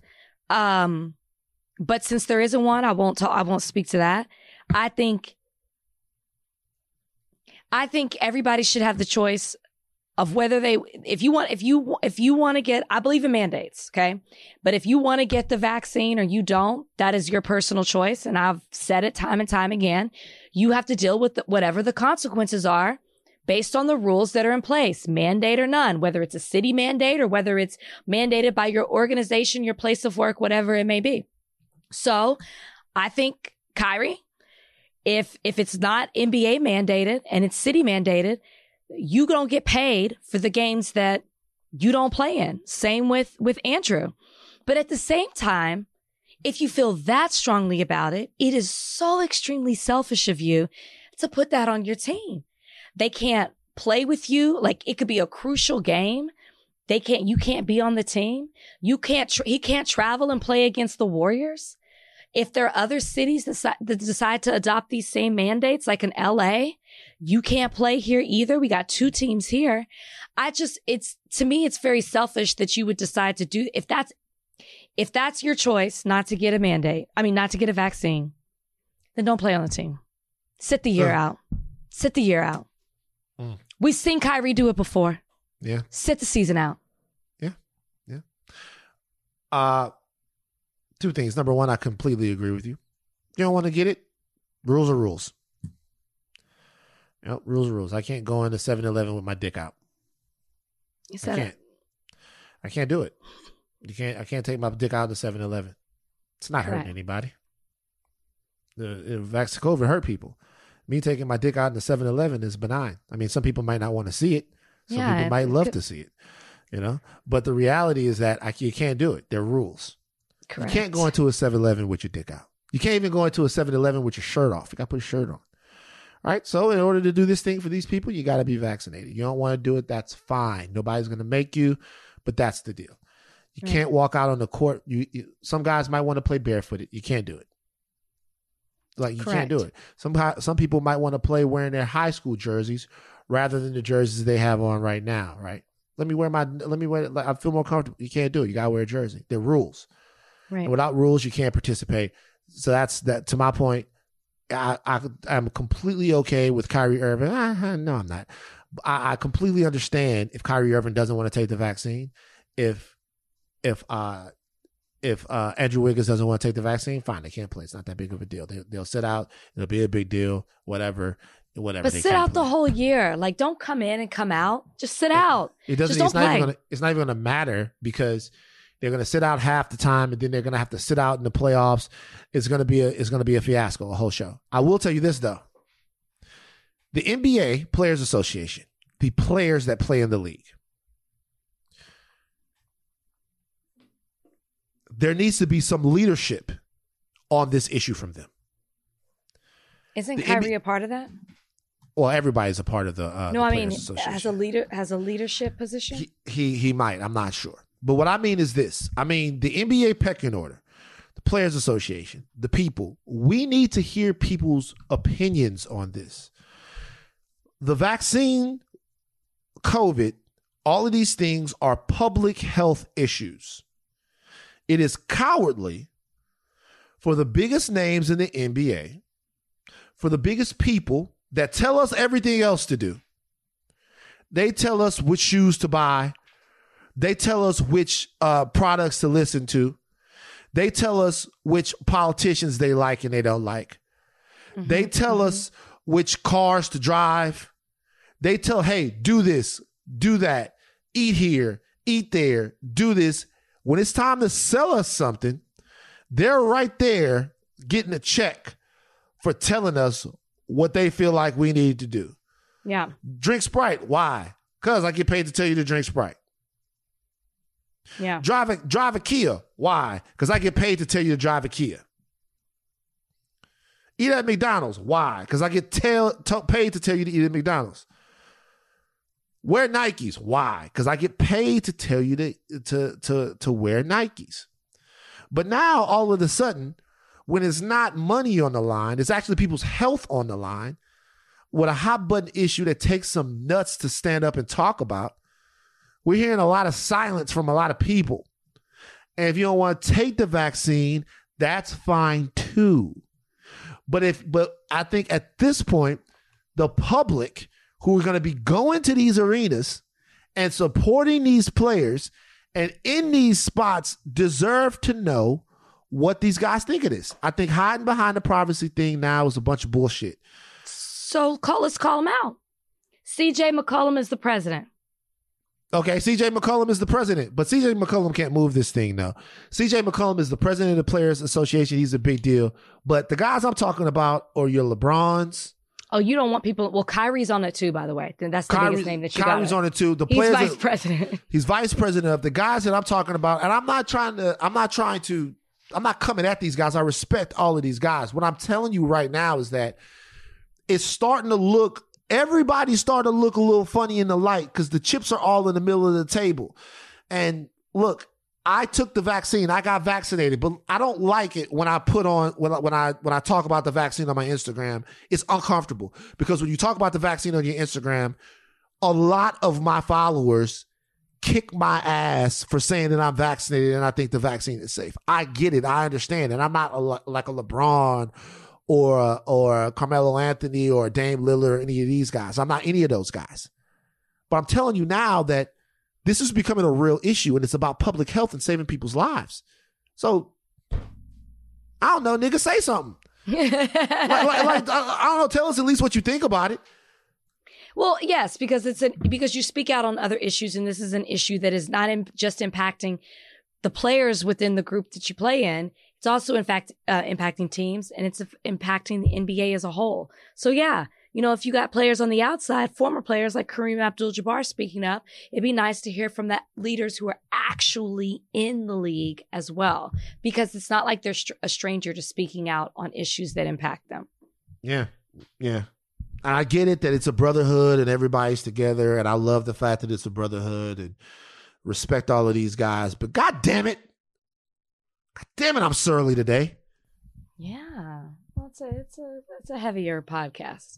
Um, but since there isn't one, I won't talk, I won't speak to that. I think I think everybody should have the choice of whether they if you want if you if you want to get, I believe in mandates, okay? But if you want to get the vaccine or you don't, that is your personal choice, and I've said it time and time again. You have to deal with whatever the consequences are based on the rules that are in place, mandate or none, whether it's a city mandate or whether it's mandated by your organization, your place of work, whatever it may be. So I think Kyrie, if if it's not N B A mandated and it's city mandated, you don't get paid for the games that you don't play in. Same with, with Andrew. But at the same time, if you feel that strongly about it, it is so extremely selfish of you to put that on your team. They can't play with you. Like, it could be a crucial game. They can't, you can't be on the team. You can't, tra- he can't travel and play against the Warriors. If there are other cities that, that decide to adopt these same mandates, like in L A, you can't play here either. We got two teams here. I just, it's, to me, it's very selfish that you would decide to do, if that's, if that's your choice not to get a mandate, I mean, not to get a vaccine, then don't play on the team. Sit the year uh. out. Sit the year out. Mm. We've seen Kyrie do it before. Yeah. Sit the season out. Yeah. Yeah. Uh, two things. Number one, I completely agree with you. You don't want to get it? Rules are rules. You know, rules are rules. I can't go into seven eleven with my dick out. You said I can't. It. I can't do it. You can't. I can't take my dick out to seven eleven. It's not hurting right. anybody. The vaccine COVID hurt people. Me taking my dick out in the seven eleven is benign. I mean, some people might not want to see it. Some yeah, people might love to see it, you know? But the reality is that I, you can't do it. There are rules. Correct. You can't go into a seven eleven with your dick out. You can't even go into a seven eleven with your shirt off. You got to put your shirt on. All right? So in order to do this thing for these people, you got to be vaccinated. You don't want to do it, that's fine. Nobody's going to make you, but that's the deal. You right. can't walk out on the court. You, you Some guys might want to play barefooted. You can't do it. Like, you Correct. Can't do it. Some, some people might want to play wearing their high school jerseys rather than the jerseys they have on right now, right? Let me wear my, let me wear, like, I feel more comfortable. You can't do it. You got to wear a jersey. There are rules. Right. And without rules, you can't participate. So that's, that. to my point, I, I, I'm completely okay with Kyrie Irving. I, I, no, I'm not. I, I completely understand if Kyrie Irving doesn't want to take the vaccine. If, if, uh, if uh, Andrew Wiggins doesn't want to take the vaccine, fine, they can't play. It's not that big of a deal. They, they'll sit out. It'll be a big deal, whatever. Whatever, but sit out play. The whole year. Like, don't come in and come out. Just sit it, out. It doesn't. Just don't it's, not play. Even gonna, it's not even going to matter because they're going to sit out half the time, and then they're going to have to sit out in the playoffs. It's going to be a. It's going to be a fiasco. A whole show. I will tell you this though. The N B A Players Association, the players that play in the league, there needs to be some leadership on this issue from them. Isn't the Kyrie N B A a part of that? Well, everybody's a part of the. Uh, no, the I mean, has a leader has a leadership position. He, he he might. I'm not sure. But what I mean is this: I mean, the N B A pecking order, the Players Association, the people. We need to hear people's opinions on this. The vaccine, COVID, all of these things are public health issues. It is cowardly for the biggest names in the N B A, for the biggest people that tell us everything else to do. They tell us which shoes to buy. They tell us which uh, products to listen to. They tell us which politicians they like and they don't like. Mm-hmm. They tell mm-hmm. us which cars to drive. They tell, hey, do this, do that, eat here, eat there, do this. When it's time to sell us something, they're right there getting a check for telling us what they feel like we need to do. Yeah. Drink Sprite. Why? Because I get paid to tell you to drink Sprite. Yeah. Drive a, drive a Kia. Why? Because I get paid to tell you to drive a Kia. Eat at McDonald's. Why? Because I get tell, t- paid to tell you to eat at McDonald's. Wear Nikes. Why? Because I get paid to tell you to, to, to, to wear Nikes. But now, all of a sudden, when it's not money on the line, it's actually people's health on the line, with a hot button issue that takes some nuts to stand up and talk about, we're hearing a lot of silence from a lot of people. And if you don't want to take the vaccine, that's fine too. But if, but I think at this point, the public who are going to be going to these arenas and supporting these players and in these spots deserve to know what these guys think of this. I think hiding behind the privacy thing now is a bunch of bullshit. So call, let's call him out. C J McCollum is the president. Okay, C J McCollum is the president, but C J McCollum can't move this thing now. C J McCollum is the president of the Players Association. He's a big deal. But the guys I'm talking about are your LeBrons. Oh, you don't want people. Well, Kyrie's on it too, by the way. That's the Kyrie, biggest name that you Kyrie's got. Kyrie's on it too. The he's vice that, president. He's vice president of the guys that I'm talking about. And I'm not trying to, I'm not trying to, I'm not coming at these guys. I respect all of these guys. What I'm telling you right now is that it's starting to look, everybody's starting to look a little funny in the light because the chips are all in the middle of the table. And look, I took the vaccine. I got vaccinated, but I don't like it when I put on, when I, when I, when I talk about the vaccine on my Instagram, it's uncomfortable because when you talk about the vaccine on your Instagram, a lot of my followers kick my ass for saying that I'm vaccinated and I think the vaccine is safe. I get it. I understand. And I'm not a, like a LeBron or uh, or Carmelo Anthony or Dame Lillard or any of these guys. I'm not any of those guys. But I'm telling you now that this is becoming a real issue and it's about public health and saving people's lives. So, I don't know, nigga, say something. like, like, like, I don't know, tell us at least what you think about it. Well, yes, because it's an, because you speak out on other issues and this is an issue that is not in, just impacting the players within the group that you play in. It's also, in fact, uh, impacting teams, and it's impacting the N B A as a whole. So, yeah, you know, if you got players on the outside, former players like Kareem Abdul-Jabbar speaking up, it'd be nice to hear from the leaders who are actually in the league as well, because it's not like they're str- a stranger to speaking out on issues that impact them. Yeah, yeah. And I get it that it's a brotherhood and everybody's together, and I love the fact that it's a brotherhood and respect all of these guys, but God damn it. Damn it, I'm surly today. Yeah. Well, it's, a, it's, a, it's a heavier podcast.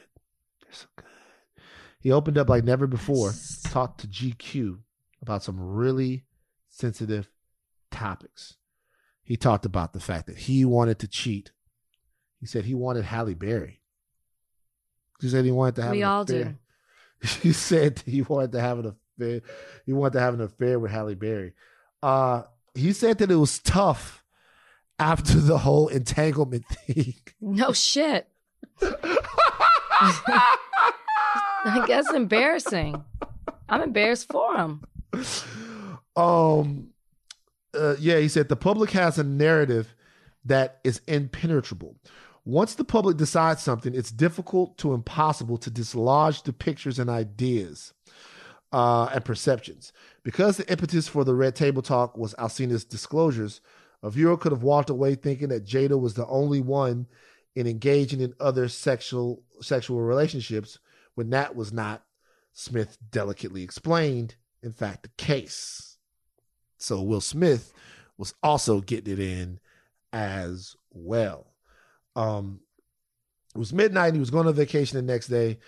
They're so good. He opened up like never before, talked to G Q about some really sensitive topics. He talked about the fact that he wanted to cheat. He said he wanted Halle Berry. He said he wanted to have we an all affair. Do. He said he wanted to have an affair. He wanted to have an affair with Halle Berry. Uh, he said that it was tough after the whole entanglement thing. No shit. I guess embarrassing. I'm embarrassed for him. Um, uh, yeah, he said the public has a narrative that is impenetrable. Once the public decides something, it's difficult to impossible to dislodge the pictures and ideas uh, and perceptions. Because the impetus for the Red Table Talk was Alcina's disclosures, a viewer could have walked away thinking that Jada was the only one in engaging in other sexual sexual relationships, when that was not, Smith delicately explained, in fact, the case. So Will Smith was also getting it in as well. Um, it was midnight and he was going on vacation the next day.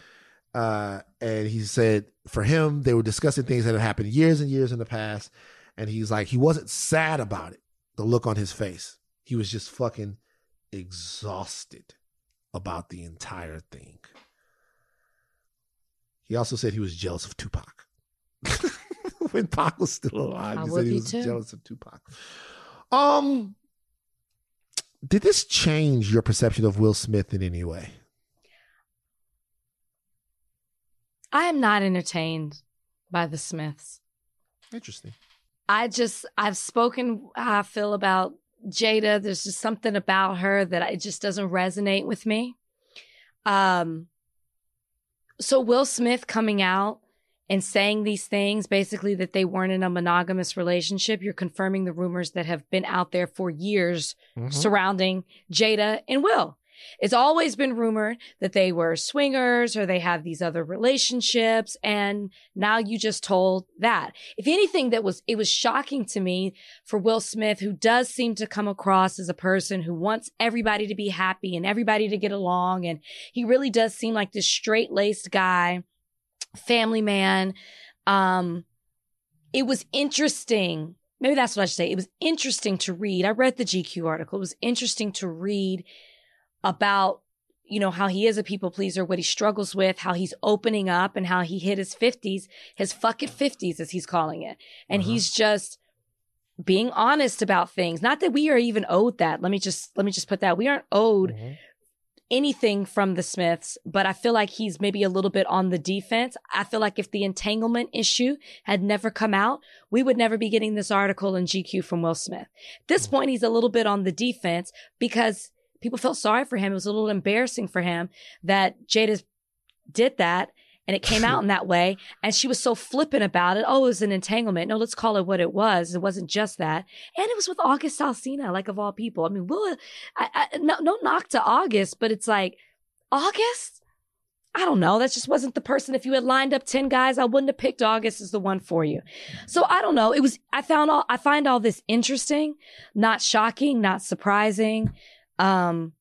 Uh, and he said for him, they were discussing things that had happened years and years in the past. And he's like, he wasn't sad about it. The look on his face, he was just fucking exhausted about the entire thing. He also said he was jealous of Tupac when Pac was still alive. I he said he was too. jealous of Tupac. Um, Did this change your perception of Will Smith in any way? I am not entertained by the Smiths. Interesting. I just, I've spoken how I feel about Jada. There's just something about her that it just doesn't resonate with me. Um. So Will Smith coming out and saying these things, basically that they weren't in a monogamous relationship, you're confirming the rumors that have been out there for years mm-hmm. surrounding Jada and Will. It's always been rumored that they were swingers or they have these other relationships. And now you just told that. If anything, that was, it was shocking to me for Will Smith, who does seem to come across as a person who wants everybody to be happy and everybody to get along. And he really does seem like this straight-laced guy, family man. Um, it was interesting. Maybe that's what I should say. It was interesting to read. I read the G Q article. It was interesting to read about, you know, how he is a people pleaser, what he struggles with, how he's opening up, and how he hit his fifties, his fucking fifties, as he's calling it. And uh-huh. he's just being honest about things. Not that we are even owed that. Let me just, let me just put that. We aren't owed mm-hmm. anything from the Smiths, but I feel like he's maybe a little bit on the defense. I feel like if the entanglement issue had never come out, we would never be getting this article in G Q from Will Smith. At this mm-hmm. point, he's a little bit on the defense because people felt sorry for him. It was a little embarrassing for him that Jada did that and it came out in that way. And she was so flippant about it. Oh, it was an entanglement. No, let's call it what it was. It wasn't just that. And it was with August Alsina, like of all people. I mean, Will, I, I, no, no knock to August, but it's like, August? I don't know. That just wasn't the person. If you had lined up ten guys, I wouldn't have picked August as the one for you. So I don't know. It was, I found all, I find all this interesting, not shocking, not surprising. Um,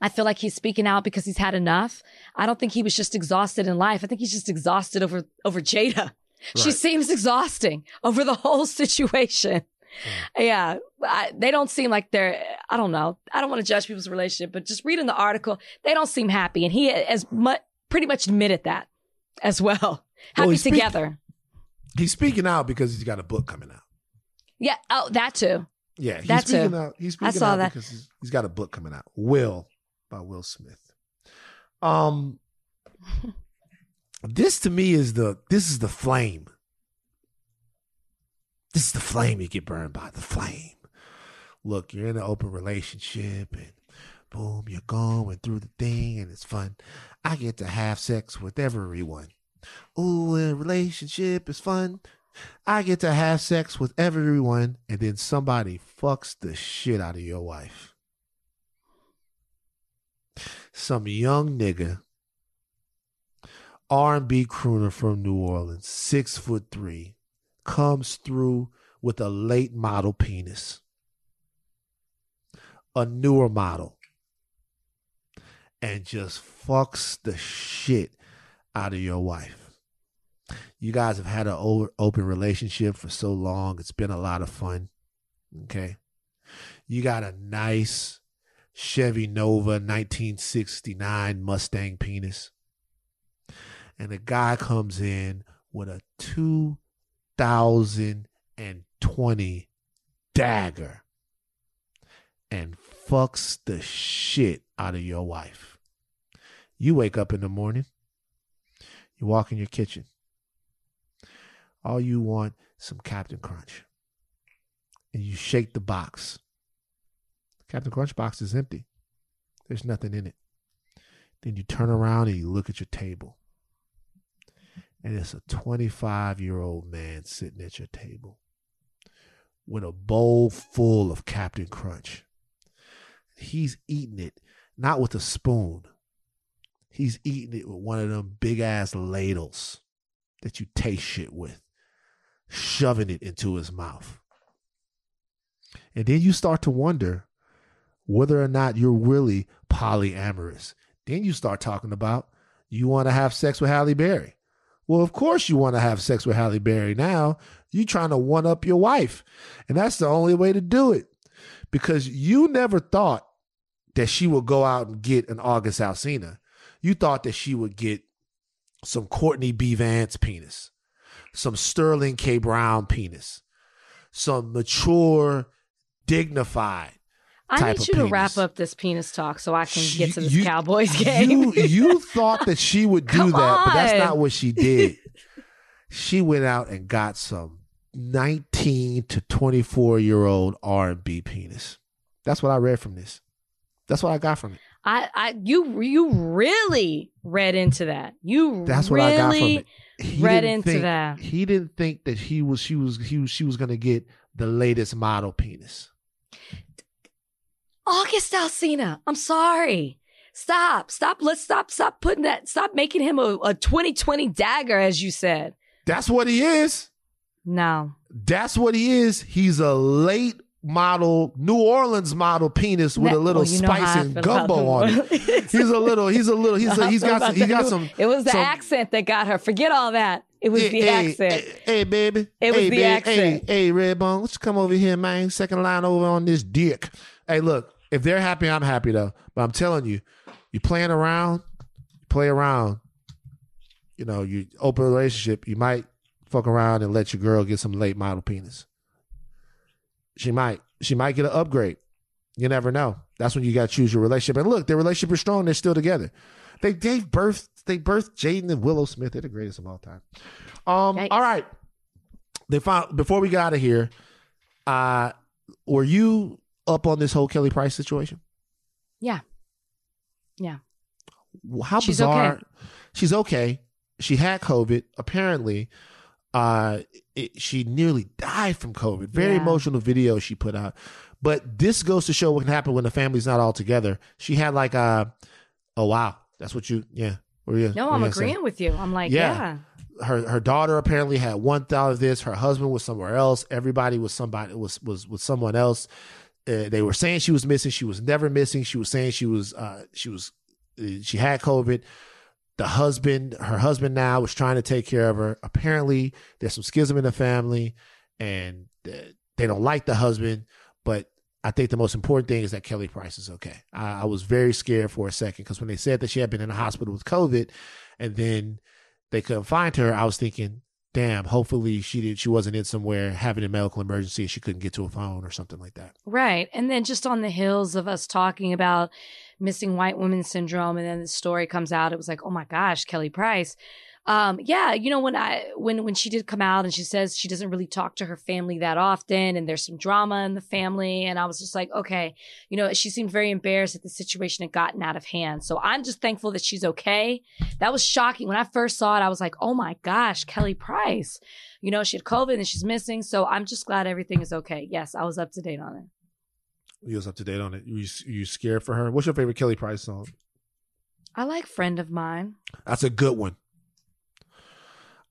I feel like he's speaking out because he's had enough. I don't think he was just exhausted in life. I think he's just exhausted over, over Jada. Right. She seems exhausting over the whole situation. Mm. Yeah. I, they don't seem like they're, I don't know. I don't want to judge people's relationship, but just reading the article, they don't seem happy. And he as much, pretty much admitted that as well. Happy well, together. Speak, he's speaking out because he's got a book coming out. Yeah. Oh, that too. Yeah, he's that speaking too. out. He's speaking I saw out that. because he's, he's got a book coming out. Will by Will Smith. Um, this to me is the this is the flame. This is the flame you get burned by. The flame. Look, you're in an open relationship, and boom, you're going through the thing, and it's fun. I get to have sex with everyone. Ooh, a relationship is fun. I get to have sex with everyone, and then somebody fucks the shit out of your wife. Some young nigga, R and B crooner from New Orleans, six foot three, comes through with a late model penis, a newer model, and just fucks the shit out of your wife. You guys have had an open relationship for so long. It's been a lot of fun. Okay. You got a nice Chevy Nova nineteen sixty-nine Mustang penis. And a guy comes in with a two thousand twenty dagger and fucks the shit out of your wife. You wake up in the morning. You walk in your kitchen. All you want, some Captain Crunch. and you shake the box. Captain Crunch box is empty. There's nothing in it. Then you turn around and you look at your table. And it's a twenty-five-year-old man sitting at your table with a bowl full of Captain Crunch. He's eating it, not with a spoon. He's eating it with one of them big-ass ladles that you taste shit with, shoving it into his mouth. And then you start to wonder whether or not you're really polyamorous. Then you start talking about you want to have sex with Halle Berry. Well, of course you want to have sex with Halle Berry now. You're trying to one-up your wife. And that's the only way to do it. Because you never thought that she would go out and get an August Alsina. You thought that she would get some Courtney B. Vance penis, some Sterling K. Brown penis, some mature, dignified type I need of you penis. To wrap up this penis talk so I can she, get to this you, Cowboys game. you, you thought that she would do Come that, on. But that's not what she did. She went out and got some nineteen to twenty-four-year-old R and B penis. That's what I read from this. That's what I got from it. I, I you you really read into that. You That's really what I got from it. He read into think, that. He didn't think that he was she was he was, she was gonna get the latest model penis. August Alsina, I'm sorry. Stop. Stop. Let's stop. Stop putting that. Stop making him a, a twenty twenty dagger, as you said. That's what he is. No. That's what he is. He's a late model, New Orleans model penis with that, a little well, spice and gumbo on it. He's a little, he's a little, he's, a, he's got some, he got some. It was the some, accent that got her. Forget all that. It was hey, the hey, accent. Hey, hey, baby. It was hey, the baby. accent. Hey, hey, Redbone, let's come over here, man. Second line over on this dick. Hey, look. If they're happy, I'm happy, though. But I'm telling you, you're playing around, you play around. You know, you open a relationship, you might fuck around and let your girl get some late model penis. She might. She might get an upgrade. You never know. That's when you got to choose your relationship. And look, their relationship is strong. They're still together. They gave birth. They birthed Jaden and Willow Smith. They're the greatest of all time. Um, Yikes. All right. They found, before we got out of here, uh, were you... up on this whole Kelly Price situation? Yeah. Yeah. How she's bizarre. Okay. She's okay. She had COVID. Apparently, uh, it, she nearly died from COVID. Very yeah. emotional video she put out. But this goes to show what can happen when the family's not all together. She had like a, oh, wow. That's what you, yeah. What you, no, what I'm agreeing say? with you. I'm like, yeah. yeah. Her her daughter apparently had one thought of this. Her husband was somewhere else. Everybody was somebody was was with someone else. Uh, they were saying she was missing. She was never missing. She was saying she was, uh, she was, uh, she had COVID. The husband, her husband now was trying to take care of her. Apparently there's some schism in the family and uh, they don't like the husband. But I think the most important thing is that Kelly Price is okay. I, I was very scared for a second because when they said that she had been in the hospital with COVID and then they couldn't find her, I was thinking, damn, hopefully she did. She wasn't in somewhere having a medical emergency and she couldn't get to a phone or something like that. Right. And then just on the heels of us talking about missing white women syndrome and then the story comes out, it was like, oh my gosh, Kelly Price. Um, yeah, you know, when I when when she did come out and she says she doesn't really talk to her family that often and there's some drama in the family. And I was just like, okay, you know, she seemed very embarrassed that the situation had gotten out of hand. So I'm just thankful that she's okay. That was shocking. When I first saw it, I was like, oh my gosh, Kelly Price. You know, she had COVID and she's missing. So I'm just glad everything is okay. Yes, I was up to date on it. You was up to date on it. Were you, were you scared for her? What's your favorite Kelly Price song? I like Friend of Mine. That's a good one.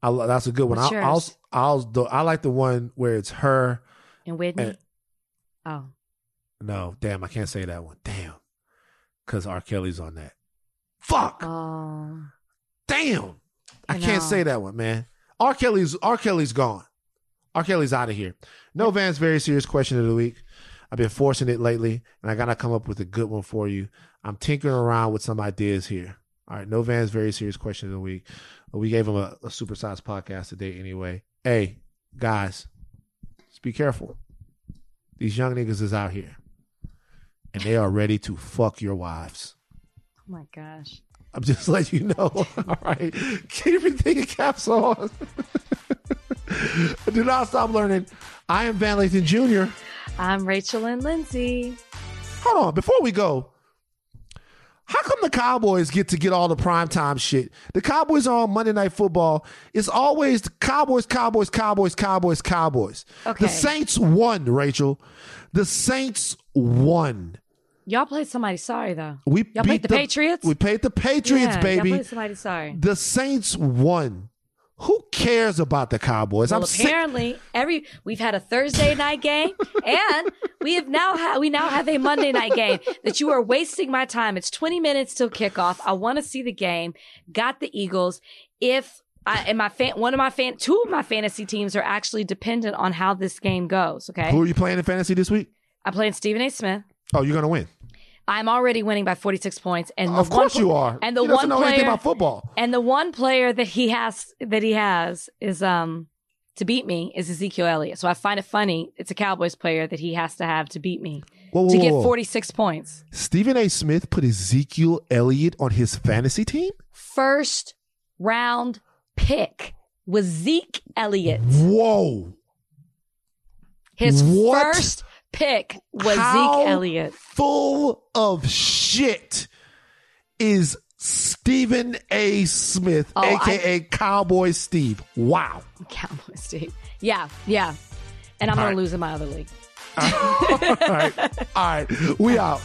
I, that's a good one. I'll, I'll, I'll, I'll, I like the one where it's her and Whitney. And, oh, no, damn! I can't say that one. Damn, because R. Kelly's on that. Fuck. Oh. Damn, I, I can't say that one, man. R. Kelly's R. Kelly's gone. R. Kelly's out of here. No Van's very serious question of the week. I've been forcing it lately, and I gotta come up with a good one for you. I'm tinkering around with some ideas here. All right, No Van's very serious question of the week. We gave him a, a supersized podcast today anyway. Hey, guys, just be careful. These young niggas is out here, and they are ready to fuck your wives. Oh, my gosh. I'm just letting you know. All right. Keep everything in caps on. Do not stop learning. I am Van Lathan Junior I'm Rachel and Lindsay. Hold on. Before we go, how come the Cowboys get to get all the primetime shit? The Cowboys are on Monday Night Football. It's always the Cowboys, Cowboys, Cowboys, Cowboys, Cowboys. Okay. The Saints won, Rachel. The Saints won. Y'all played somebody sorry, though. We Y'all beat played the, the Patriots? We played the Patriots, yeah, baby. Y'all played somebody sorry. The Saints won. Who cares about the Cowboys? Well, I'm apparently, sick. every we've had a Thursday night game, and we have now ha- we now have a Monday night game. That you are wasting my time. It's twenty minutes till kickoff. I want to see the game. Got the Eagles. If I, and my fan, one of my fan, two of my fantasy teams are actually dependent on how this game goes. Okay, who are you playing in fantasy this week? I'm playing Stephen A. Smith. Oh, you're gonna win. I'm already winning by forty-six points, and of course you are. And the one player about football, and the one player that he has that he has is um to beat me is Ezekiel Elliott. So I find it funny. It's a Cowboys player that he has to have to beat me whoa, whoa, to get forty-six points. Stephen A. Smith put Ezekiel Elliott on his fantasy team. First round pick was Zeke Elliott. Whoa! His what? first. pick was How Zeke Elliott. Full of shit is Stephen A. Smith, oh, aka I... Cowboy Steve. Wow. Cowboy Steve. Yeah, yeah. And I'm All gonna right. lose in my other league. All right. All right. We out.